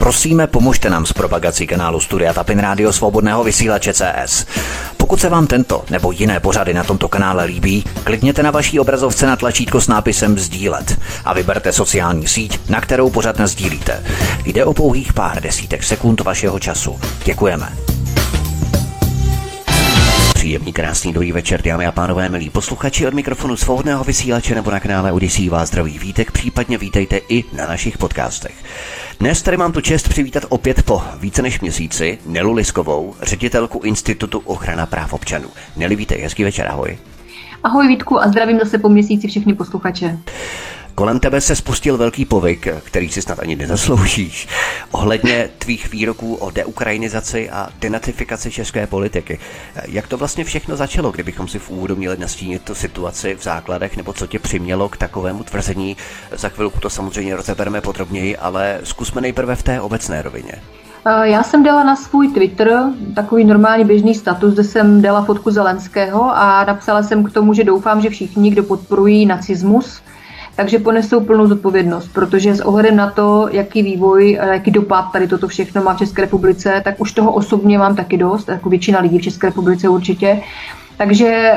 Prosíme, pomožte nám s propagací kanálu Studia Tapin Rádio Svobodného vysílače CS. Pokud se vám tento nebo jiné pořady na tomto kanále líbí, klikněte na vaší obrazovce na tlačítko s nápisem sdílet a vyberte sociální síť, na kterou pořad nasdílíte. Jde o pouhých pár desítek sekund vašeho času. Děkujeme. Příjemný, krásný dobrý večer, dámy a pánové, milí posluchači, od mikrofonu Svobodného vysílače nebo na kanále Odysee vás zdraví Vítek, případně vítejte i na našich podcastech. Dnes tady mám tu čest přivítat opět po více než měsíci Nelu Liskovou, ředitelku Institutu ochrany práv občanů. Neli, vítej, hezký večer, ahoj. Ahoj Vítku a zdravím zase po měsíci všechny posluchače. Kolem tebe se spustil velký povyk, který si snad ani nezasloužíš, ohledně tvých výroků o deukrajinizaci a denacifikaci české politiky. Jak to vlastně všechno začalo, kdybychom si v úvodu měli nastínit tu situaci v základech, nebo co tě přimělo k takovému tvrzení? Za chvilku to samozřejmě rozebereme podrobněji, ale zkusme nejprve v té obecné rovině. Já jsem dala na svůj Twitter takový normální běžný status, kde jsem dala fotku Zelenského a napsala jsem k tomu, že doufám, že všichni, kdo podporují nacismus, takže ponesou plnou zodpovědnost, protože s ohledem na to, jaký vývoj, jaký dopad tady toto všechno má v České republice, tak už toho osobně mám taky dost, jako většina lidí v České republice určitě. Takže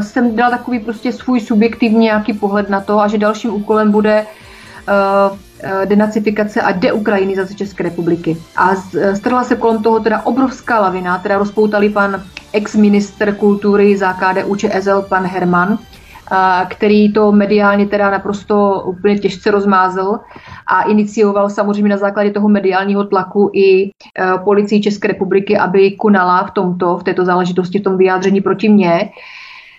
jsem dala takový prostě svůj subjektivní nějaký pohled na to a že dalším úkolem bude denacifikace a deukrajinizace České republiky. A strhla se kolem toho teda obrovská lavina, teda rozpoutali pan ex-ministr kultury za KDU ČSL pan Herman, který to mediálně teda naprosto úplně těžce rozmázl a inicioval samozřejmě na základě toho mediálního tlaku i policii České republiky, aby konala v této záležitosti, v tom vyjádření proti mně.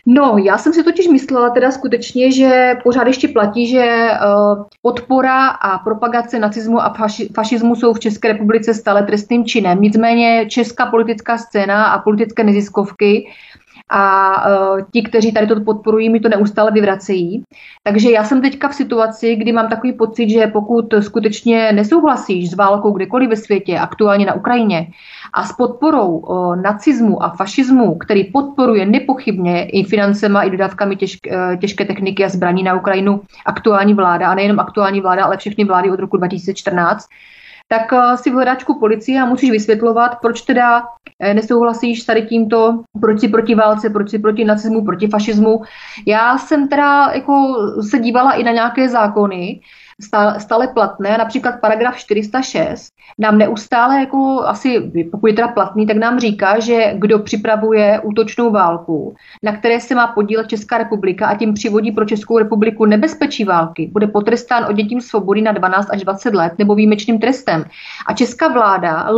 No, já jsem si totiž myslela teda skutečně, že pořád ještě platí, že podpora a propagace nacismu a fašismu jsou v České republice stále trestným činem. Nicméně česká politická scéna a politické neziskovky a ti, kteří tady to podporují, mi to neustále vyvracejí. Takže já jsem teďka v situaci, kdy mám takový pocit, že pokud skutečně nesouhlasíš s válkou kdekoliv ve světě, aktuálně na Ukrajině, a s podporou nacismu a fašismu, který podporuje nepochybně i financema, i dodávkami těžké techniky a zbraní na Ukrajinu aktuální vláda, a nejenom aktuální vláda, ale všechny vlády od roku 2014, tak si v hledáčku policie a musíš vysvětlovat, proč teda nesouhlasíš s tady tímto, proč si proti válce, proč si proti nacismu, proti fašismu. Já jsem teda jako se dívala i na nějaké zákony, stále platné, například paragraf 406 nám neustále, jako asi pokud je teda platný, tak nám říká, že kdo připravuje útočnou válku, na které se má podílet Česká republika a tím přivodí pro Českou republiku nebezpečí války, bude potrestán odnětím svobody na 12 až 20 let nebo výjimečným trestem. A česká vláda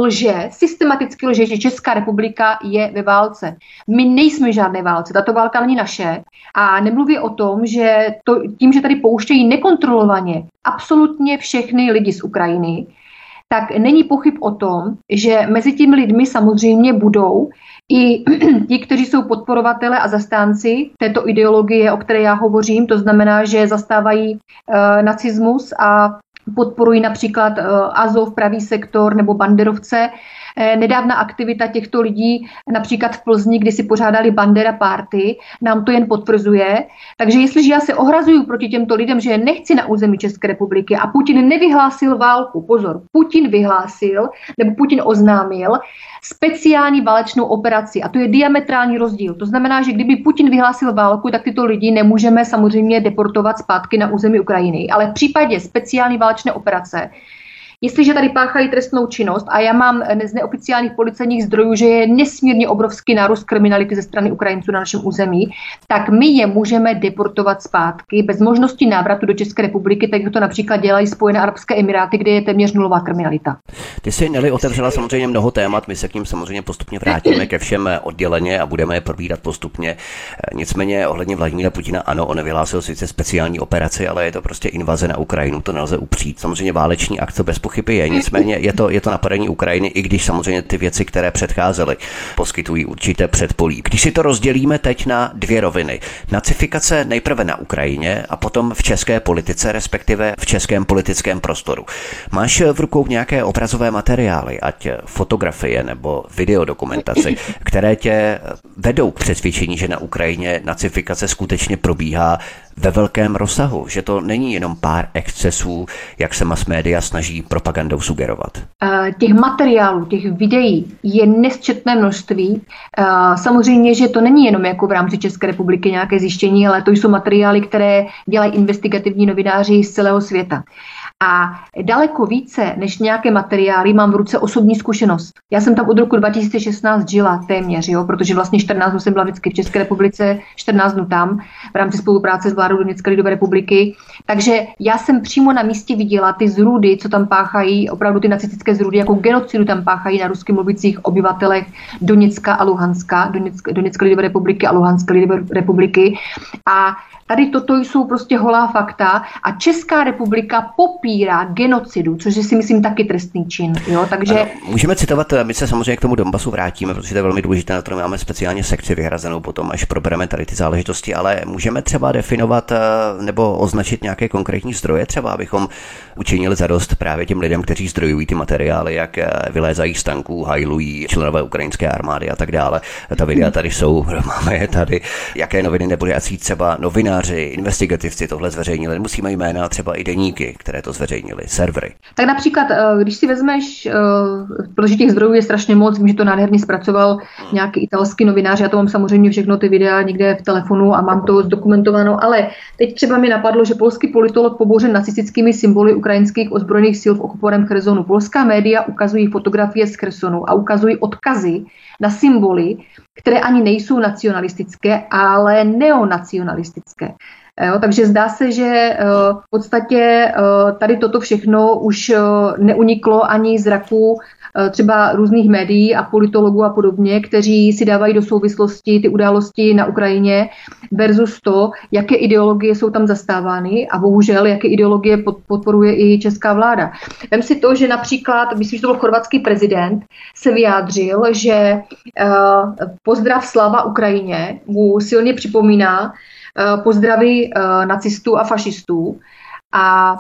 systematicky lže, že Česká republika je ve válce. My nejsme v žádné válce, tato válka není naše a nemluví o tom, že tím, že tady pouštějí nekontrolovaně absolutně všechny lidi z Ukrajiny, tak není pochyb o tom, že mezi těmi lidmi samozřejmě budou i ti, kteří jsou podporovatele a zastánci této ideologie, o které já hovořím, to znamená, že zastávají nacismus a podporují například Azov, Pravý sektor nebo Banderovce. Nedávna aktivita těchto lidí, například v Plzni, kdy si pořádali Bandera party, nám to jen potvrzuje. Takže jestliže já se ohrazuju proti těmto lidem, že je nechci na území České republiky a Putin nevyhlásil válku, pozor, Putin oznámil speciální válečnou operaci a to je diametrální rozdíl. To znamená, že kdyby Putin vyhlásil válku, tak tyto lidi nemůžeme samozřejmě deportovat zpátky na území Ukrajiny, ale v případě speciální válečné operace, jestliže tady páchají trestnou činnost a já mám z neoficiálních policejních zdrojů, že je nesmírně obrovský nárůst kriminality ze strany Ukrajinců na našem území, tak my je můžeme deportovat zpátky bez možnosti návratu do České republiky, tak to například dělají Spojené arabské emiráty, kde je téměř nulová kriminalita. Ty jsi, Neli, otevřela samozřejmě mnoho témat, my se k ním samozřejmě postupně vrátíme ke všem odděleně a budeme je probírat postupně. Nicméně ohledně Vladimíra Putina, ano, on vyhlásil sice speciální operaci, ale je to prostě invaze na Ukrajinu, to nelze upřít. Samozřejmě váleční akce bezpochyby je, nicméně je to napadení Ukrajiny, i když samozřejmě ty věci, které předcházely, poskytují určité předpolí. Když si to rozdělíme teď na dvě roviny. Nacifikace nejprve na Ukrajině a potom v české politice, respektive v českém politickém prostoru. Máš v rukou nějaké obrazové materiály, ať fotografie nebo videodokumentaci, které tě vedou k přesvědčení, že na Ukrajině nacifikace skutečně probíhá ve velkém rozsahu, že to není jenom pár excesů, jak se masmédia snaží propagandou sugerovat. Těch materiálů, těch videí je nesčetné množství. Samozřejmě, že to není jenom jako v rámci České republiky nějaké zjištění, ale to jsou materiály, které dělají investigativní novináři z celého světa. A daleko více než nějaké materiály mám v ruce osobní zkušenost. Já jsem tam od roku 2016 žila téměř, jo, protože vlastně 14 dnů jsem byla vždycky v České republice, 14 dnů tam v rámci spolupráce s vládou Doněcké lidové republiky. Takže já jsem přímo na místě viděla ty zrůdy, co tam páchají, opravdu ty nacistické zrůdy, jako genocidu tam páchají na rusky mluvících obyvatelech Doněcka a Luhanska, Doněcké lidové republiky a Luhanské lidové republiky. A tady toto jsou prostě holá fakta a Česká republika popírá genocidu, což je si myslím taky trestný čin. Jo? Takže... Ano, můžeme citovat, my se samozřejmě k tomu Donbasu vrátíme, protože to je velmi důležité, na to máme speciálně sekci vyhrazenou potom, až probereme tady ty záležitosti, ale můžeme třeba definovat nebo označit nějaké konkrétní zdroje, třeba abychom učinili zadost právě těm lidem, kteří zdrojují ty materiály, jak vylézají z tanků, hajlují členové ukrajinské armády a tak dále. Ta videa tady jsou, máme je tady, jaké noviny nebo jací třeba novina. Investigativci tohle zveřejnili, nemusíme jména, třeba i deníky, které to zveřejnili, servery. Tak například, když si vezmeš, protože těch zdrojů je strašně moc, vím, že to nádherně zpracoval nějaký italský novinář, já to mám samozřejmě všechno ty videa někde v telefonu a mám to zdokumentováno, ale teď třeba mi napadlo, že polský politolog pobouřen nacistickými symboly ukrajinských ozbrojených sil v okupovaném Chersonu. Polská média ukazují fotografie z Chersonu a ukazují odkazy na symboly, které ani nejsou nacionalistické, ale neonacionalistické. Jo, takže zdá se, že v podstatě tady toto všechno už neuniklo ani zraku třeba různých médií a politologů a podobně, kteří si dávají do souvislosti ty události na Ukrajině versus to, jaké ideologie jsou tam zastávány a bohužel, jaké ideologie podporuje i česká vláda. Vem si to, že například, myslím, že to byl chorvatský prezident, se vyjádřil, že pozdrav Slava Ukrajině mu silně připomíná pozdravy nacistů a fašistů. A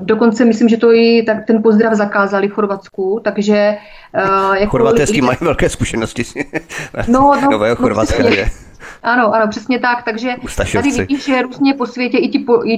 dokonce myslím, že to i tak ten pozdrav zakázali v Chorvatsku, takže... Chorvaté s tím mají velké zkušenosti nového Chorvatska. Ano, ano, přesně tak, takže tady vidíš, že různě po světě i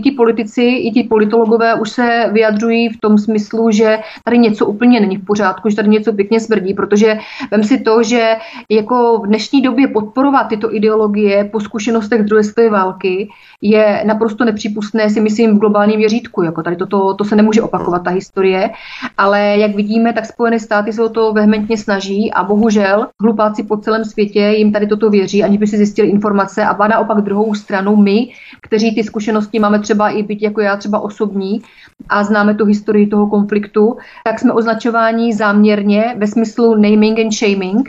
ti politici, i ti politologové už se vyjadřují v tom smyslu, že tady něco úplně není v pořádku, že tady něco pěkně smrdí, protože vem si to, že jako v dnešní době podporovat tyto ideologie po zkušenostech druhé světové války je naprosto nepřípustné, si myslím, v globálním měřítku, jako tady to se nemůže opakovat, ta historie, ale jak vidíme, tak Spojené státy se o to vehementně snaží a bohužel hlupáci po celém světě jim tady toto věří, aniž by si zjistili informace a vláda opak druhou stranu, my, kteří ty zkušenosti máme třeba i být jako já třeba osobní a známe tu historii toho konfliktu, tak jsme označováni záměrně ve smyslu naming and shaming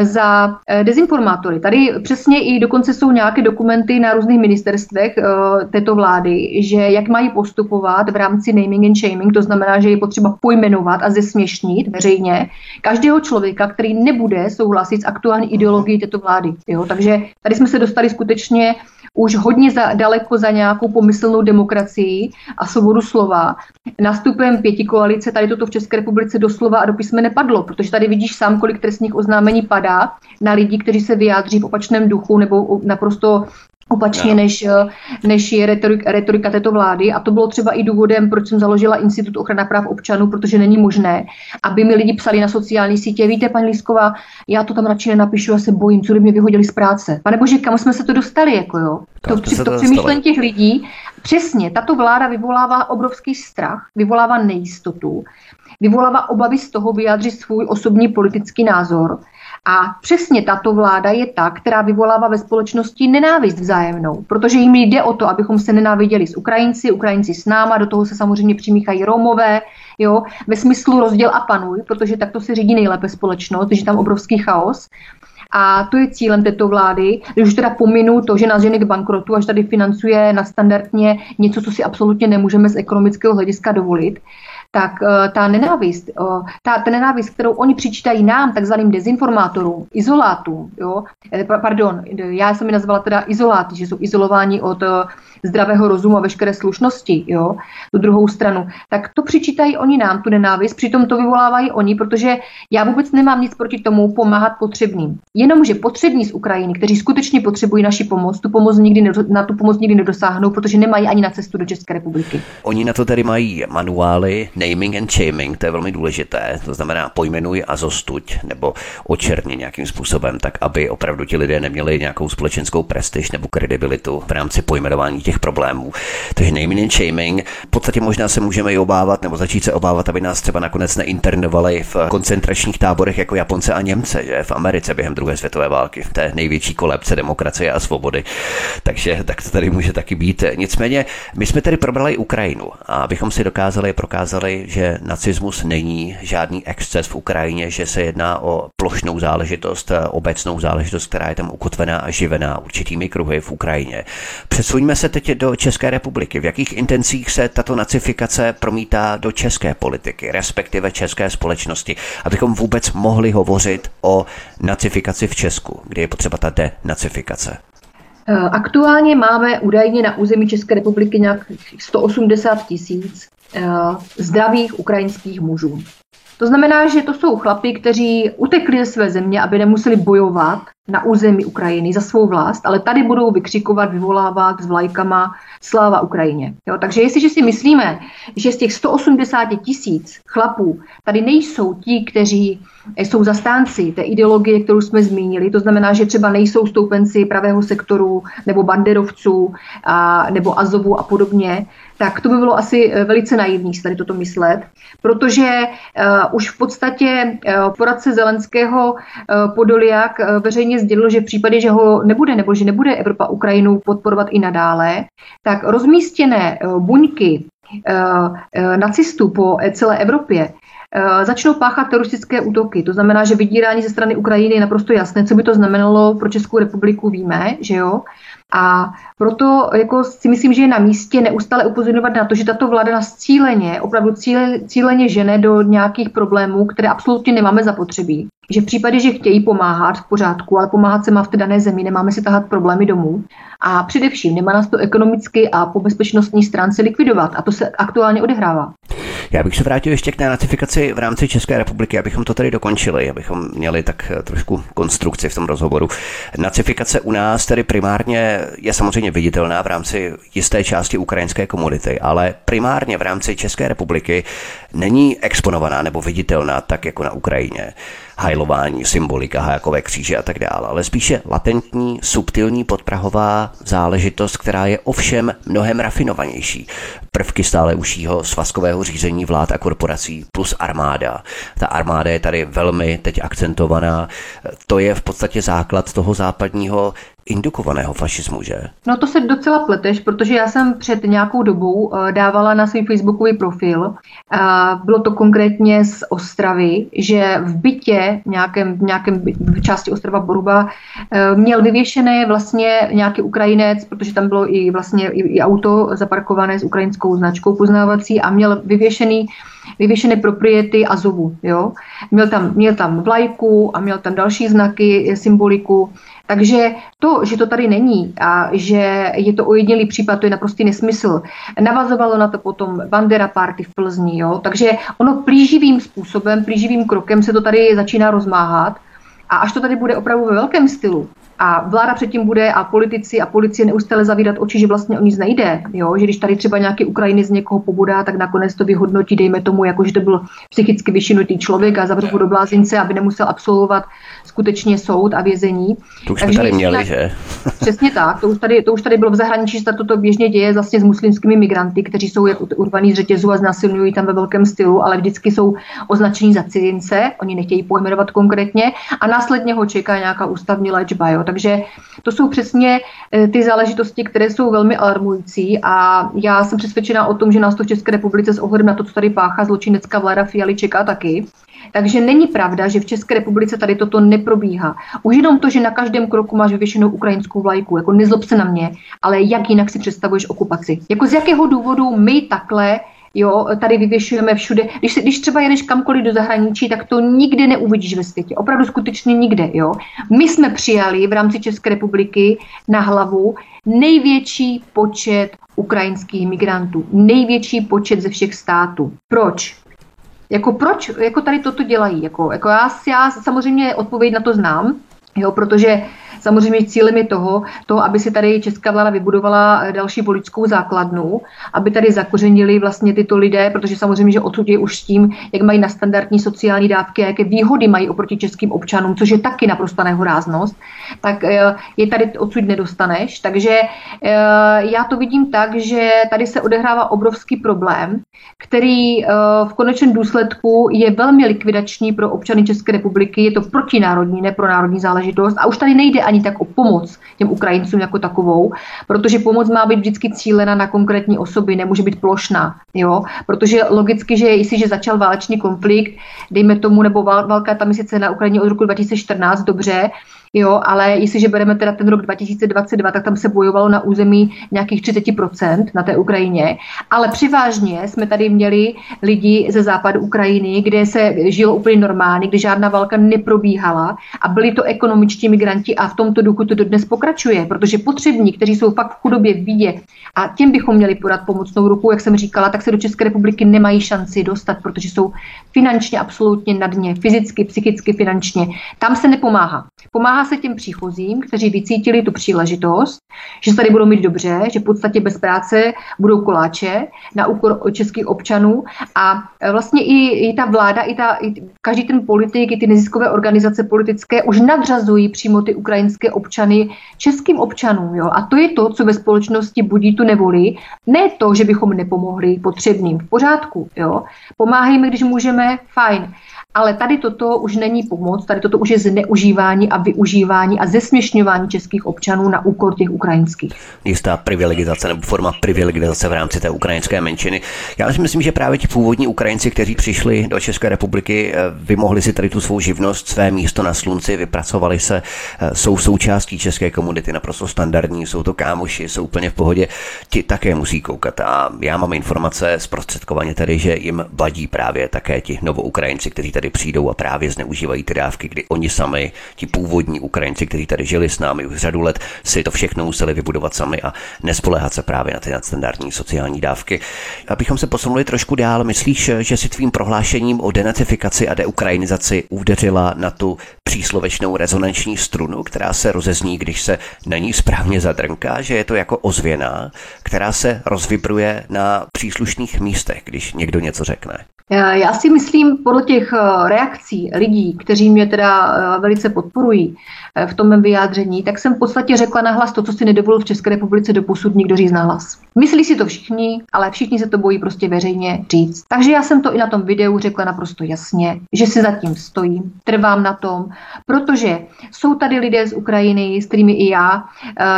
za dezinformátory. Tady přesně i dokonce jsou nějaké dokumenty na různých ministerstvech této vlády, že jak mají postupovat v rámci naming and shaming, to znamená, že je potřeba pojmenovat a zesměšnit veřejně každého člověka, který nebude souhlasit s aktuální ideologií této vlády. Jo? Takže tady jsme se dostali skutečně už hodně daleko za nějakou pomyslnou demokracii a svobodu slova. Nástupem pětikoalice tady toto v České republice doslova a do písme nepadlo, protože tady vidíš sám, kolik trestních oznámení padá na lidi, kteří se vyjádří v opačném duchu nebo naprosto opačně, než je retorika této vlády. A to bylo třeba i důvodem, proč jsem založila Institut ochrany práv občanů, protože není možné, aby mi lidi psali na sociální sítě: víte, paní Lisková, já to tam radši nenapíšu, já se bojím, co by mě vyhodili z práce. Pane bože, kam jsme se to dostali, jako jo? To přemýšlení těch lidí. Přesně, tato vláda vyvolává obrovský strach, vyvolává nejistotu, vyvolává obavy z toho vyjádřit svůj osobní politický názor. A přesně tato vláda je ta, která vyvolává ve společnosti nenávist vzájemnou, protože jim jde o to, abychom se nenáviděli s Ukrajinci, Ukrajinci s náma, do toho se samozřejmě přimíchají Romové, jo, ve smyslu rozděl a panuj, protože takto se řídí nejlépe společnost, že tam obrovský chaos. A to je cílem této vlády, když už teda pominu to, že nás žene k bankrotu, až tady financuje nadstandardně něco, co si absolutně nemůžeme z ekonomického hlediska dovolit, tak ta nenávist, kterou oni přičítají nám, takzvaným dezinformátorům, izolátům, jo? Pardon, já jsem je nazvala teda izoláty, že jsou izolováni od zdravého rozumu a veškeré slušnosti, jo, tu druhou stranu, tak to přičítají oni nám, tu nenávist, přitom to vyvolávají oni, protože já vůbec nemám nic proti tomu pomáhat potřebným. Jenomže potřební z Ukrajiny, kteří skutečně potřebují naši pomoc, tu pomoc nikdy nedosáhnou, protože nemají ani na cestu do České republiky. Oni na to tady mají manuály, naming and shaming, to je velmi důležité, to znamená pojmenuj a zostuď, nebo očerni nějakým způsobem, tak aby opravdu ti lidé neměli nějakou společenskou prestiž nebo kredibilitu v rámci pojmenování těch problémů. Takže naming and shaming, v podstatě možná se můžeme i obávat, nebo začít se obávat, aby nás třeba nakonec neinternovali v koncentračních táborech jako Japonce a Němce, že v Americe během druhé světové války, v té největší kolébce demokracie a svobody. Takže tak to tady může taky být. Nicméně my jsme tady probrali Ukrajinu a abychom si prokázali, že nacismus není žádný exces v Ukrajině, že se jedná o plošnou záležitost, obecnou záležitost, která je tam ukotvená a živená určitými kruhy v Ukrajině. Přesuňme se teď do České republiky. V jakých intencích se tato nacifikace promítá do české politiky, respektive české společnosti, abychom vůbec mohli hovořit o nacifikaci v Česku, kde je potřeba ta denacifikace? Aktuálně máme údajně na území České republiky nějak 180 000 zdravých ukrajinských mužů. To znamená, že to jsou chlapi, kteří utekli ze své země, aby nemuseli bojovat na území Ukrajiny za svou vlast, ale tady budou vykřikovat, vyvolávat s vlajkama sláva Ukrajině. Jo, takže jestliže si myslíme, že z těch 180 000 chlapů tady nejsou ti, kteří jsou zastánci té ideologie, kterou jsme zmínili, to znamená, že třeba nejsou stoupenci Pravého sektoru nebo Banderovců nebo Azovu a podobně, tak to by bylo asi velice naivní si tady toto myslet, protože už v podstatě poradce Zelenského Podoliak veřejně sdělil, že v případě, že ho nebude nebo že nebude Evropa Ukrajinu podporovat i nadále, tak rozmístěné buňky nacistů po celé Evropě začnou páchat teroristické útoky. To znamená, že vydírání ze strany Ukrajiny je naprosto jasné. Co by to znamenalo pro Českou republiku, víme, že jo? A proto jako si myslím, že je na místě neustále upozorňovat na to, že tato vláda nás cíleně, opravdu cíleně žene do nějakých problémů, které absolutně nemáme zapotřebí. Že v případě, že chtějí pomáhat, v pořádku, ale pomáhat se má v té dané zemi, nemáme si tahat problémy domů. A především nemá nás to ekonomicky a po bezpečnostní stránce likvidovat. A to se aktuálně odehrává. Já bych se vrátil ještě k té nacifikaci v rámci České republiky, abychom to tady dokončili, abychom měli tak trošku konstrukci v tom rozhovoru. Nacifikace u nás tedy primárně je samozřejmě viditelná v rámci jisté části ukrajinské komunity, ale primárně v rámci České republiky není exponovaná nebo viditelná tak jako na Ukrajině. Hajlování, symbolika, hákové kříže a tak dále, ale spíše latentní, subtilní, podprahová záležitost, která je ovšem mnohem rafinovanější. Prvky stále užšího svazkového řízení vlád a korporací plus armáda. Ta armáda je tady velmi teď akcentovaná. To je v podstatě základ toho západního indukovaného fašismu, že? No to se docela pleteš, protože já jsem před nějakou dobou dávala na svůj facebookový profil, bylo to konkrétně z Ostravy, že v bytě, v části Ostrava Poruba, měl vyvěšené vlastně nějaký Ukrajinec, protože tam bylo i vlastně i auto zaparkované s ukrajinskou značkou poznávací a měl vyvěšené propriety Azovu, jo? Měl tam vlajku a měl tam další znaky, symboliku. Takže to, že to tady není a že je to ojedinělý případ, to je naprostý nesmysl. Navazovalo na to potom Bandera party v Plzni, jo? Takže ono plíživým krokem se to tady začíná rozmáhat a až to tady bude opravdu ve velkém stylu a vláda předtím bude a politici a policie neustále zavírat oči, že vlastně o nic nejde, jo? Že když tady třeba nějaký Ukrajinec z někoho pobudá, tak nakonec to vyhodnotí, dejme tomu, jako že to byl psychicky vyšinutý člověk a zavřu ho do blázince, aby nemusel absolvovat skutečně soud a vězení. To už jsme tady měli, že? Přesně tak, to už tady bylo v zahraničí, že toto běžně děje vlastně s muslimskými migranty, kteří jsou jak urvaní z řetězu a znásilňují tam ve velkém stylu, ale vždycky jsou označení za cizince, oni nechtějí pojmenovat konkrétně a následně ho čeká nějaká ústavní léčba, jo? Takže to jsou přesně ty záležitosti, které jsou velmi alarmující a já jsem přesvědčená o tom, že nás to v České republice s ohledem na to, co tady páchá zločinecká vláda Fialy, čeká taky. Takže není pravda, že v České republice tady toto neprobíhá. Už jenom to, že na každém kroku máš vyvěšenou ukrajinskou vlajku, jako nezlob se na mě, ale jak jinak si představuješ okupaci? Jako z jakého důvodu my takhle Jo, tady vyvěšujeme všude. Když třeba jedeš kamkoliv do zahraničí, tak to nikdy neuvidíš ve světě. Opravdu skutečně nikde. Jo. My jsme přijali v rámci České republiky na hlavu největší počet ukrajinských migrantů. Největší počet ze všech států. Proč? Proč tady toto dělají? Já samozřejmě odpověď na to znám, jo, protože samozřejmě cílem je toho, aby si tady česká vláda vybudovala další politickou základnu, aby tady zakořenili vlastně tyto lidé, protože samozřejmě, že odsud je už s tím, jak mají na standardní sociální dávky a jaké výhody mají oproti českým občanům, což je taky naprosto nehoráznost, tak je tady odsud nedostaneš. Takže já to vidím tak, že tady se odehrává obrovský problém, který v konečném důsledku je velmi likvidační pro občany České republiky, je to protinárodní, ne pro národní záležitost a už tady nejde ani tak o pomoc těm Ukrajincům jako takovou, protože pomoc má být vždycky cílena na konkrétní osoby, nemůže být plošná, jo, protože logicky, že jestliže začal válečný konflikt, dejme tomu, nebo válka tam je sice na Ukrajině od roku 2014, dobře, jo, ale jestliže bereme teda ten rok 2022, tak tam se bojovalo na území nějakých 30% na té Ukrajině, ale převážně jsme tady měli lidi ze západu Ukrajiny, kde se žilo úplně normálně, kde žádná válka neprobíhala a byli to ekonomičtí migranti a v tomto duchu to dodnes pokračuje, protože potřební, kteří jsou fakt v chudobě, v bídě a těm bychom měli podat pomocnou ruku, jak jsem říkala, tak se do České republiky nemají šanci dostat, protože jsou finančně absolutně na dně, fyzicky, psychicky, finančně. Tam se nepomáhá. Pomáhá se těm příchozím, kteří vycítili tu příležitost, že se tady budou mít dobře, že v podstatě bez práce budou koláče na úkor českých občanů a vlastně i ta vláda, i každý ten politik, i ty neziskové organizace politické už nadřazují přímo ty ukrajinské občany českým občanům. Jo? A to je to, co ve společnosti budí tu nevoli. Ne to, že bychom nepomohli potřebným. V pořádku. Jo? Pomáhejme, když můžeme, fajn. Ale tady toto už není pomoc, tady toto už je zneužívání a využívání a zesměšňování českých občanů na úkor těch ukrajinských. Jistá privilegizace nebo forma privilegizace v rámci té ukrajinské menšiny. Já si myslím, že právě ti původní Ukrajinci, kteří přišli do České republiky, vymohli si tady tu svou živnost, své místo na slunci, vypracovali se, jsou součástí české komunity, naprosto standardní, jsou to kámoši, jsou úplně v pohodě, ti také musí koukat. A já mám informace zprostředkovaně tady, že jim vadí právě také ti novoukrajinci, kteří tady přijdou a právě zneužívají ty dávky, kdy oni sami, ti původní Ukrajinci, kteří tady žili s námi už řadu let, si to všechno museli vybudovat sami a nespoléhat se právě na ty nadstandardní sociální dávky. Abychom se posunuli trošku dál, myslíš, že si tvým prohlášením o denacifikaci a deukrajinizaci udeřila na tu příslovečnou rezonanční strunu, která se rozezní, když se na ní správně zadrnká, že je to jako ozvěna, která se rozvibruje na příslušných místech, když někdo něco řekne? Já si myslím, podle těch reakcí lidí, kteří mě teda velice podporují v tom mém vyjádření, tak jsem v podstatě řekla nahlas to, co si nedovolil v České republice doposud nikdo říct nahlas. Myslí si to všichni, ale všichni se to bojí prostě veřejně říct. Takže já jsem to i na tom videu řekla naprosto jasně, že si zatím stojím, trvám na tom, protože jsou tady lidé z Ukrajiny, s kterými i já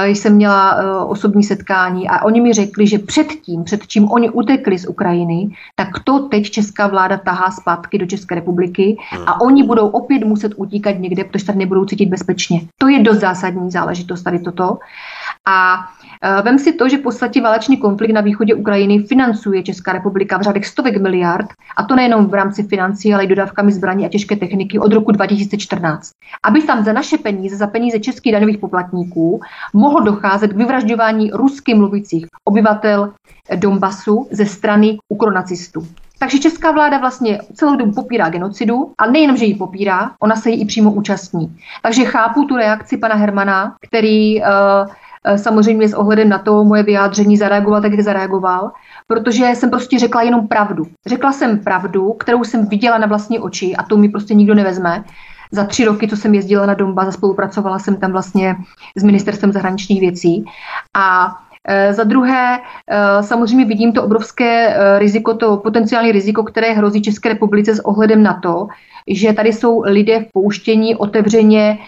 jsem měla osobní setkání a oni mi řekli, že před čím oni utekli z Ukrajiny, tak to teď česká vláda tahá zpátky do České republiky a oni budou opět muset utíkat někde, protože tady nebudou cítit bezpečně. To je dost zásadní záležitost tady toto. A vem si to, že v podstatě válečný konflikt na východě Ukrajiny financuje Česká republika v řádech stovek miliard, a to nejenom v rámci financí, ale i dodávkami zbraní a těžké techniky od roku 2014. Aby tam za naše peníze, za peníze českých daňových poplatníků, mohlo docházet k vyvražďování rusky mluvících obyvatel Donbasu ze strany ukronacistů. Takže česká vláda vlastně celou dobu popírá genocidu a nejenom, že ji popírá, ona se jí i přímo účastní. Takže chápu tu reakci pana Hermana, který samozřejmě s ohledem na to moje vyjádření zareagoval tak, jak zareagoval, protože jsem prostě řekla jenom pravdu. Řekla jsem pravdu, kterou jsem viděla na vlastní oči a to mi prostě nikdo nevezme. Za 3 roky, co jsem jezdila na Donbas, spolupracovala jsem tam vlastně s ministerstvem zahraničních věcí a za druhé, samozřejmě vidím to obrovské riziko, to potenciální riziko, které hrozí České republice s ohledem na to, že tady jsou lidé vpouštění otevřeně.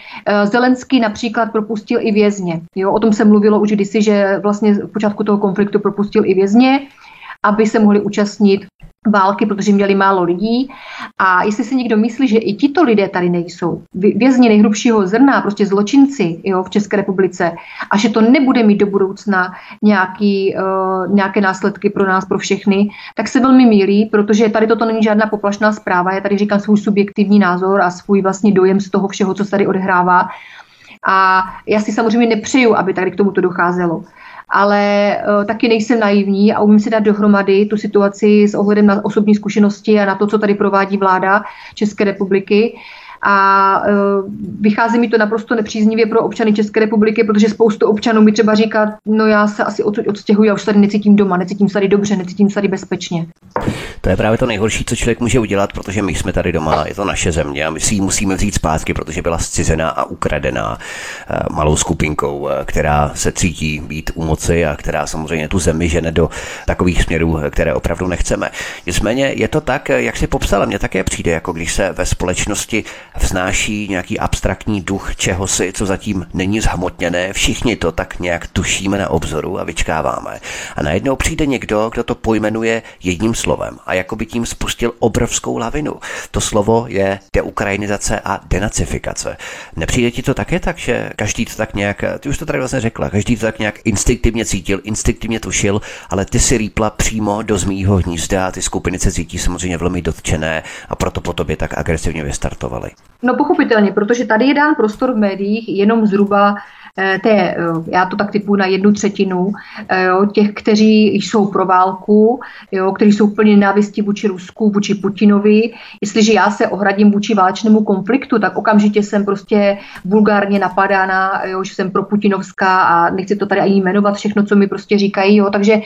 Zelenský například propustil i vězně. Jo, o tom se mluvilo už kdysi, že vlastně v počátku toho konfliktu propustil i vězně. aby se mohli účastnit války, protože měli málo lidí. A jestli si někdo myslí, že i tito lidé tady nejsou, vězni nejhrubšího zrna, prostě zločinci, jo, v České republice, a že to nebude mít do budoucna nějaké následky pro nás, pro všechny, tak se velmi mýlí, protože tady toto není žádná poplašná zpráva. Já tady říkám svůj subjektivní názor a svůj vlastní dojem z toho všeho, co se tady odehrává. A já si samozřejmě nepřeju, aby tady k tomuto docházelo. Ale taky nejsem naivní a umím si dát dohromady tu situaci s ohledem na osobní zkušenosti a na to, co tady provádí vláda České republiky. A vychází mi to naprosto nepříznivě pro občany České republiky, protože spoustu občanů mi třeba říká, no já se asi odstěhuji, já už tady necítím doma, necítím se tady dobře, necítím se tady bezpečně. To je právě to nejhorší, co člověk může udělat, protože my jsme tady doma, je to naše země a my si ji musíme vzít zpátky, protože byla zcizená a ukradená malou skupinkou, která se cítí být u moci a která samozřejmě tu zemi žene do takových směrů, které opravdu nechceme. Nicméně je to tak, jak si popsala, mně také přijde, jako když se ve společnosti vznáší nějaký abstraktní duch čehosi, co zatím není zhmotněné, všichni to tak nějak tušíme na obzoru a vyčkáváme. A najednou přijde někdo, kdo to pojmenuje jedním slovem a jako by tím spustil obrovskou lavinu. To slovo je deukrajinizace a denacifikace. Nepřijde ti to také tak, že každý to tak nějak, ty už to tady vlastně řekla, každý to tak nějak instinktivně cítil, instinktivně tušil, ale ty si rýpla přímo do zmího hnízda a ty skupiny se cítí samozřejmě velmi dotčené a proto po tobě tak agresivně vystartovaly. No pochopitelně, protože tady je dán prostor v médiích jenom zhruba já to tak typuji na 1/3 těch, kteří jsou pro válku, jo, kteří jsou plně nenávistí vůči Rusku, vůči Putinovi. Jestliže já se ohradím vůči válečnému konfliktu, tak okamžitě jsem prostě vulgárně napadána, jo, že jsem pro putinovská a nechci to tady ani jmenovat všechno, co mi prostě říkají, jo, takže,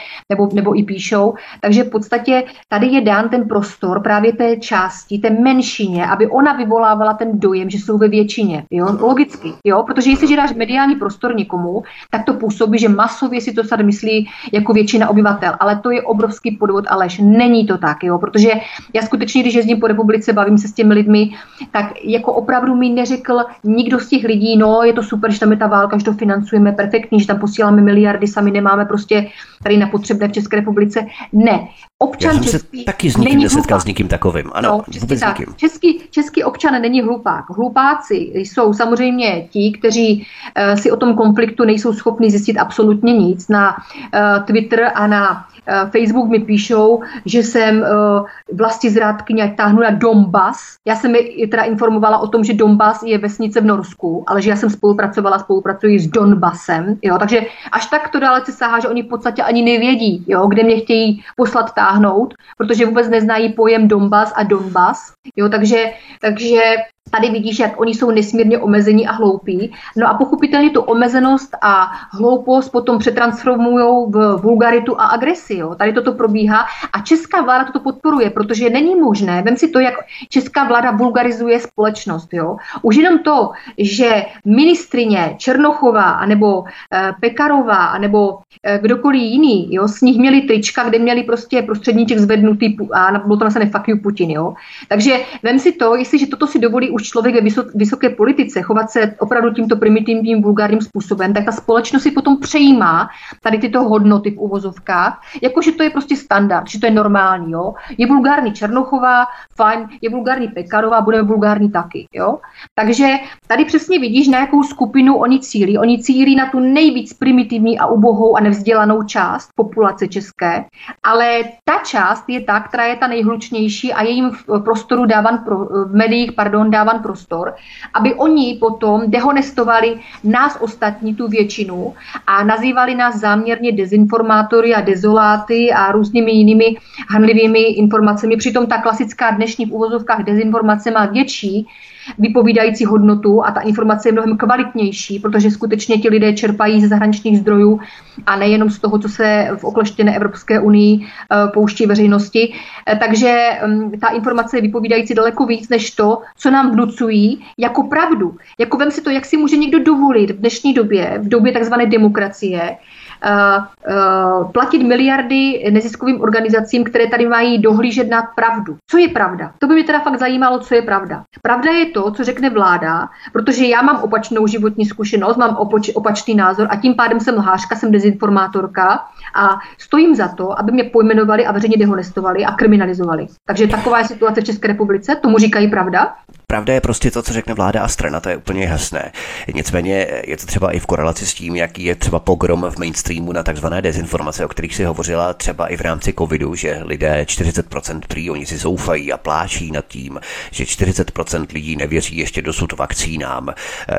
nebo i píšou. Takže v podstatě tady je dán ten prostor právě té části, té menšině, aby ona vyvolávala ten dojem, že jsou ve většině. Jo, logicky, jo, protože jestliže dáš mediální prostor někomu, tak to působí, že masově si to tady myslí jako většina obyvatel, ale to je obrovský podvod a lež. Není to tak, jo, protože já skutečně, když jezdím po republice, bavím se s těmi lidmi, tak jako opravdu mi neřekl nikdo z těch lidí, no je to super, že tam je ta válka, že to financujeme perfektně, že tam posíláme miliardy, sami nemáme prostě tady na potřebné v České republice. Ne. Občan český taky s nikým nesetkal s nikým takovým. Ano, no, vůbec tak. Nikým. Český občan není hlupák. Hlupáci jsou samozřejmě ti, kteří si o tom konfliktu nejsou schopni zjistit absolutně nic. Na Twitter a na Facebook mi píšou, že jsem vlastizrádkyně, ať táhnu na Donbas. Já jsem je teda informovala o tom, že Donbas je vesnice v Norsku, ale že já jsem spolupracuji s Donbasem. Jo? Takže až tak to dále se sahá, že oni v podstatě ani nevědí, jo? Kde mě chtějí poslat táhnout, protože vůbec neznají pojem Donbas a Donbas. Jo? Takže tady vidíš, jak oni jsou nesmírně omezení a hloupí. No a pochopitelně tu omezenost a hloupost potom přetransformujou v vulgaritu a agresi. Jo. Tady toto probíhá a česká vláda toto podporuje, protože není možné. Vem si to, jak česká vláda vulgarizuje společnost. Jo. Už jenom to, že ministrině Černochová anebo Pekarová anebo kdokoliv jiný, jo, s nich měli trička, kde měli prostě prostředníček zvednutý a bylo to nasané fuck you Putin. Jo. Takže vem si to, jestliže toto si dovolí už člověk ve vysoké politice chovat se opravdu tímto primitivním vulgárním způsobem, tak ta společnost si potom přejímá tady tyto hodnoty v uvozovkách, jakože to je prostě standard, že to je normální, jo. Je vulgární Černochová, fajn, je vulgární Pekarová, budeme vulgární taky, jo. Takže tady přesně vidíš, na jakou skupinu oni cílí. Oni cílí na tu nejvíc primitivní a ubohou a nevzdělanou část populace české, ale ta část je ta, která je ta nejhlučnější a je jim v prostoru dáván v médiích, dáván prostor, aby oni potom dehonestovali nás ostatní, tu většinu, a nazývali nás záměrně dezinformátory a dezoláty a různými jinými hanlivými informacemi. Přitom ta klasická dnešní v uvozovkách dezinformace má větší vypovídající hodnotu a ta informace je mnohem kvalitnější, protože skutečně ti lidé čerpají ze zahraničních zdrojů a nejenom z toho, co se v okleštěné Evropské unii pouští veřejnosti. Takže ta informace je vypovídající daleko víc než to, co nám vnucují jako pravdu. Jako vem si to, jak si může někdo dovolit v dnešní době, v době takzvané demokracie, platit miliardy neziskovým organizacím, které tady mají dohlížet na pravdu. Co je pravda? To by mě teda fakt zajímalo, co je pravda. Pravda je to, co řekne vláda, protože já mám opačnou životní zkušenost, mám opačný názor a tím pádem jsem lhářka, jsem dezinformátorka a stojím za to, aby mě pojmenovali a veřejně dehonestovali a kriminalizovali. Takže taková je situace v České republice, tomu říkají pravda. Pravda je prostě to, co řekne vláda a strana, to je úplně jasné. Nicméně je to třeba i v korelaci s tím, jaký je třeba pogrom v mainstreamu na takzvané dezinformace, o kterých si hovořila třeba i v rámci covidu, že lidé 40% prý, oni si zoufají a pláčí nad tím, že 40% lidí nevěří ještě dosud vakcínám,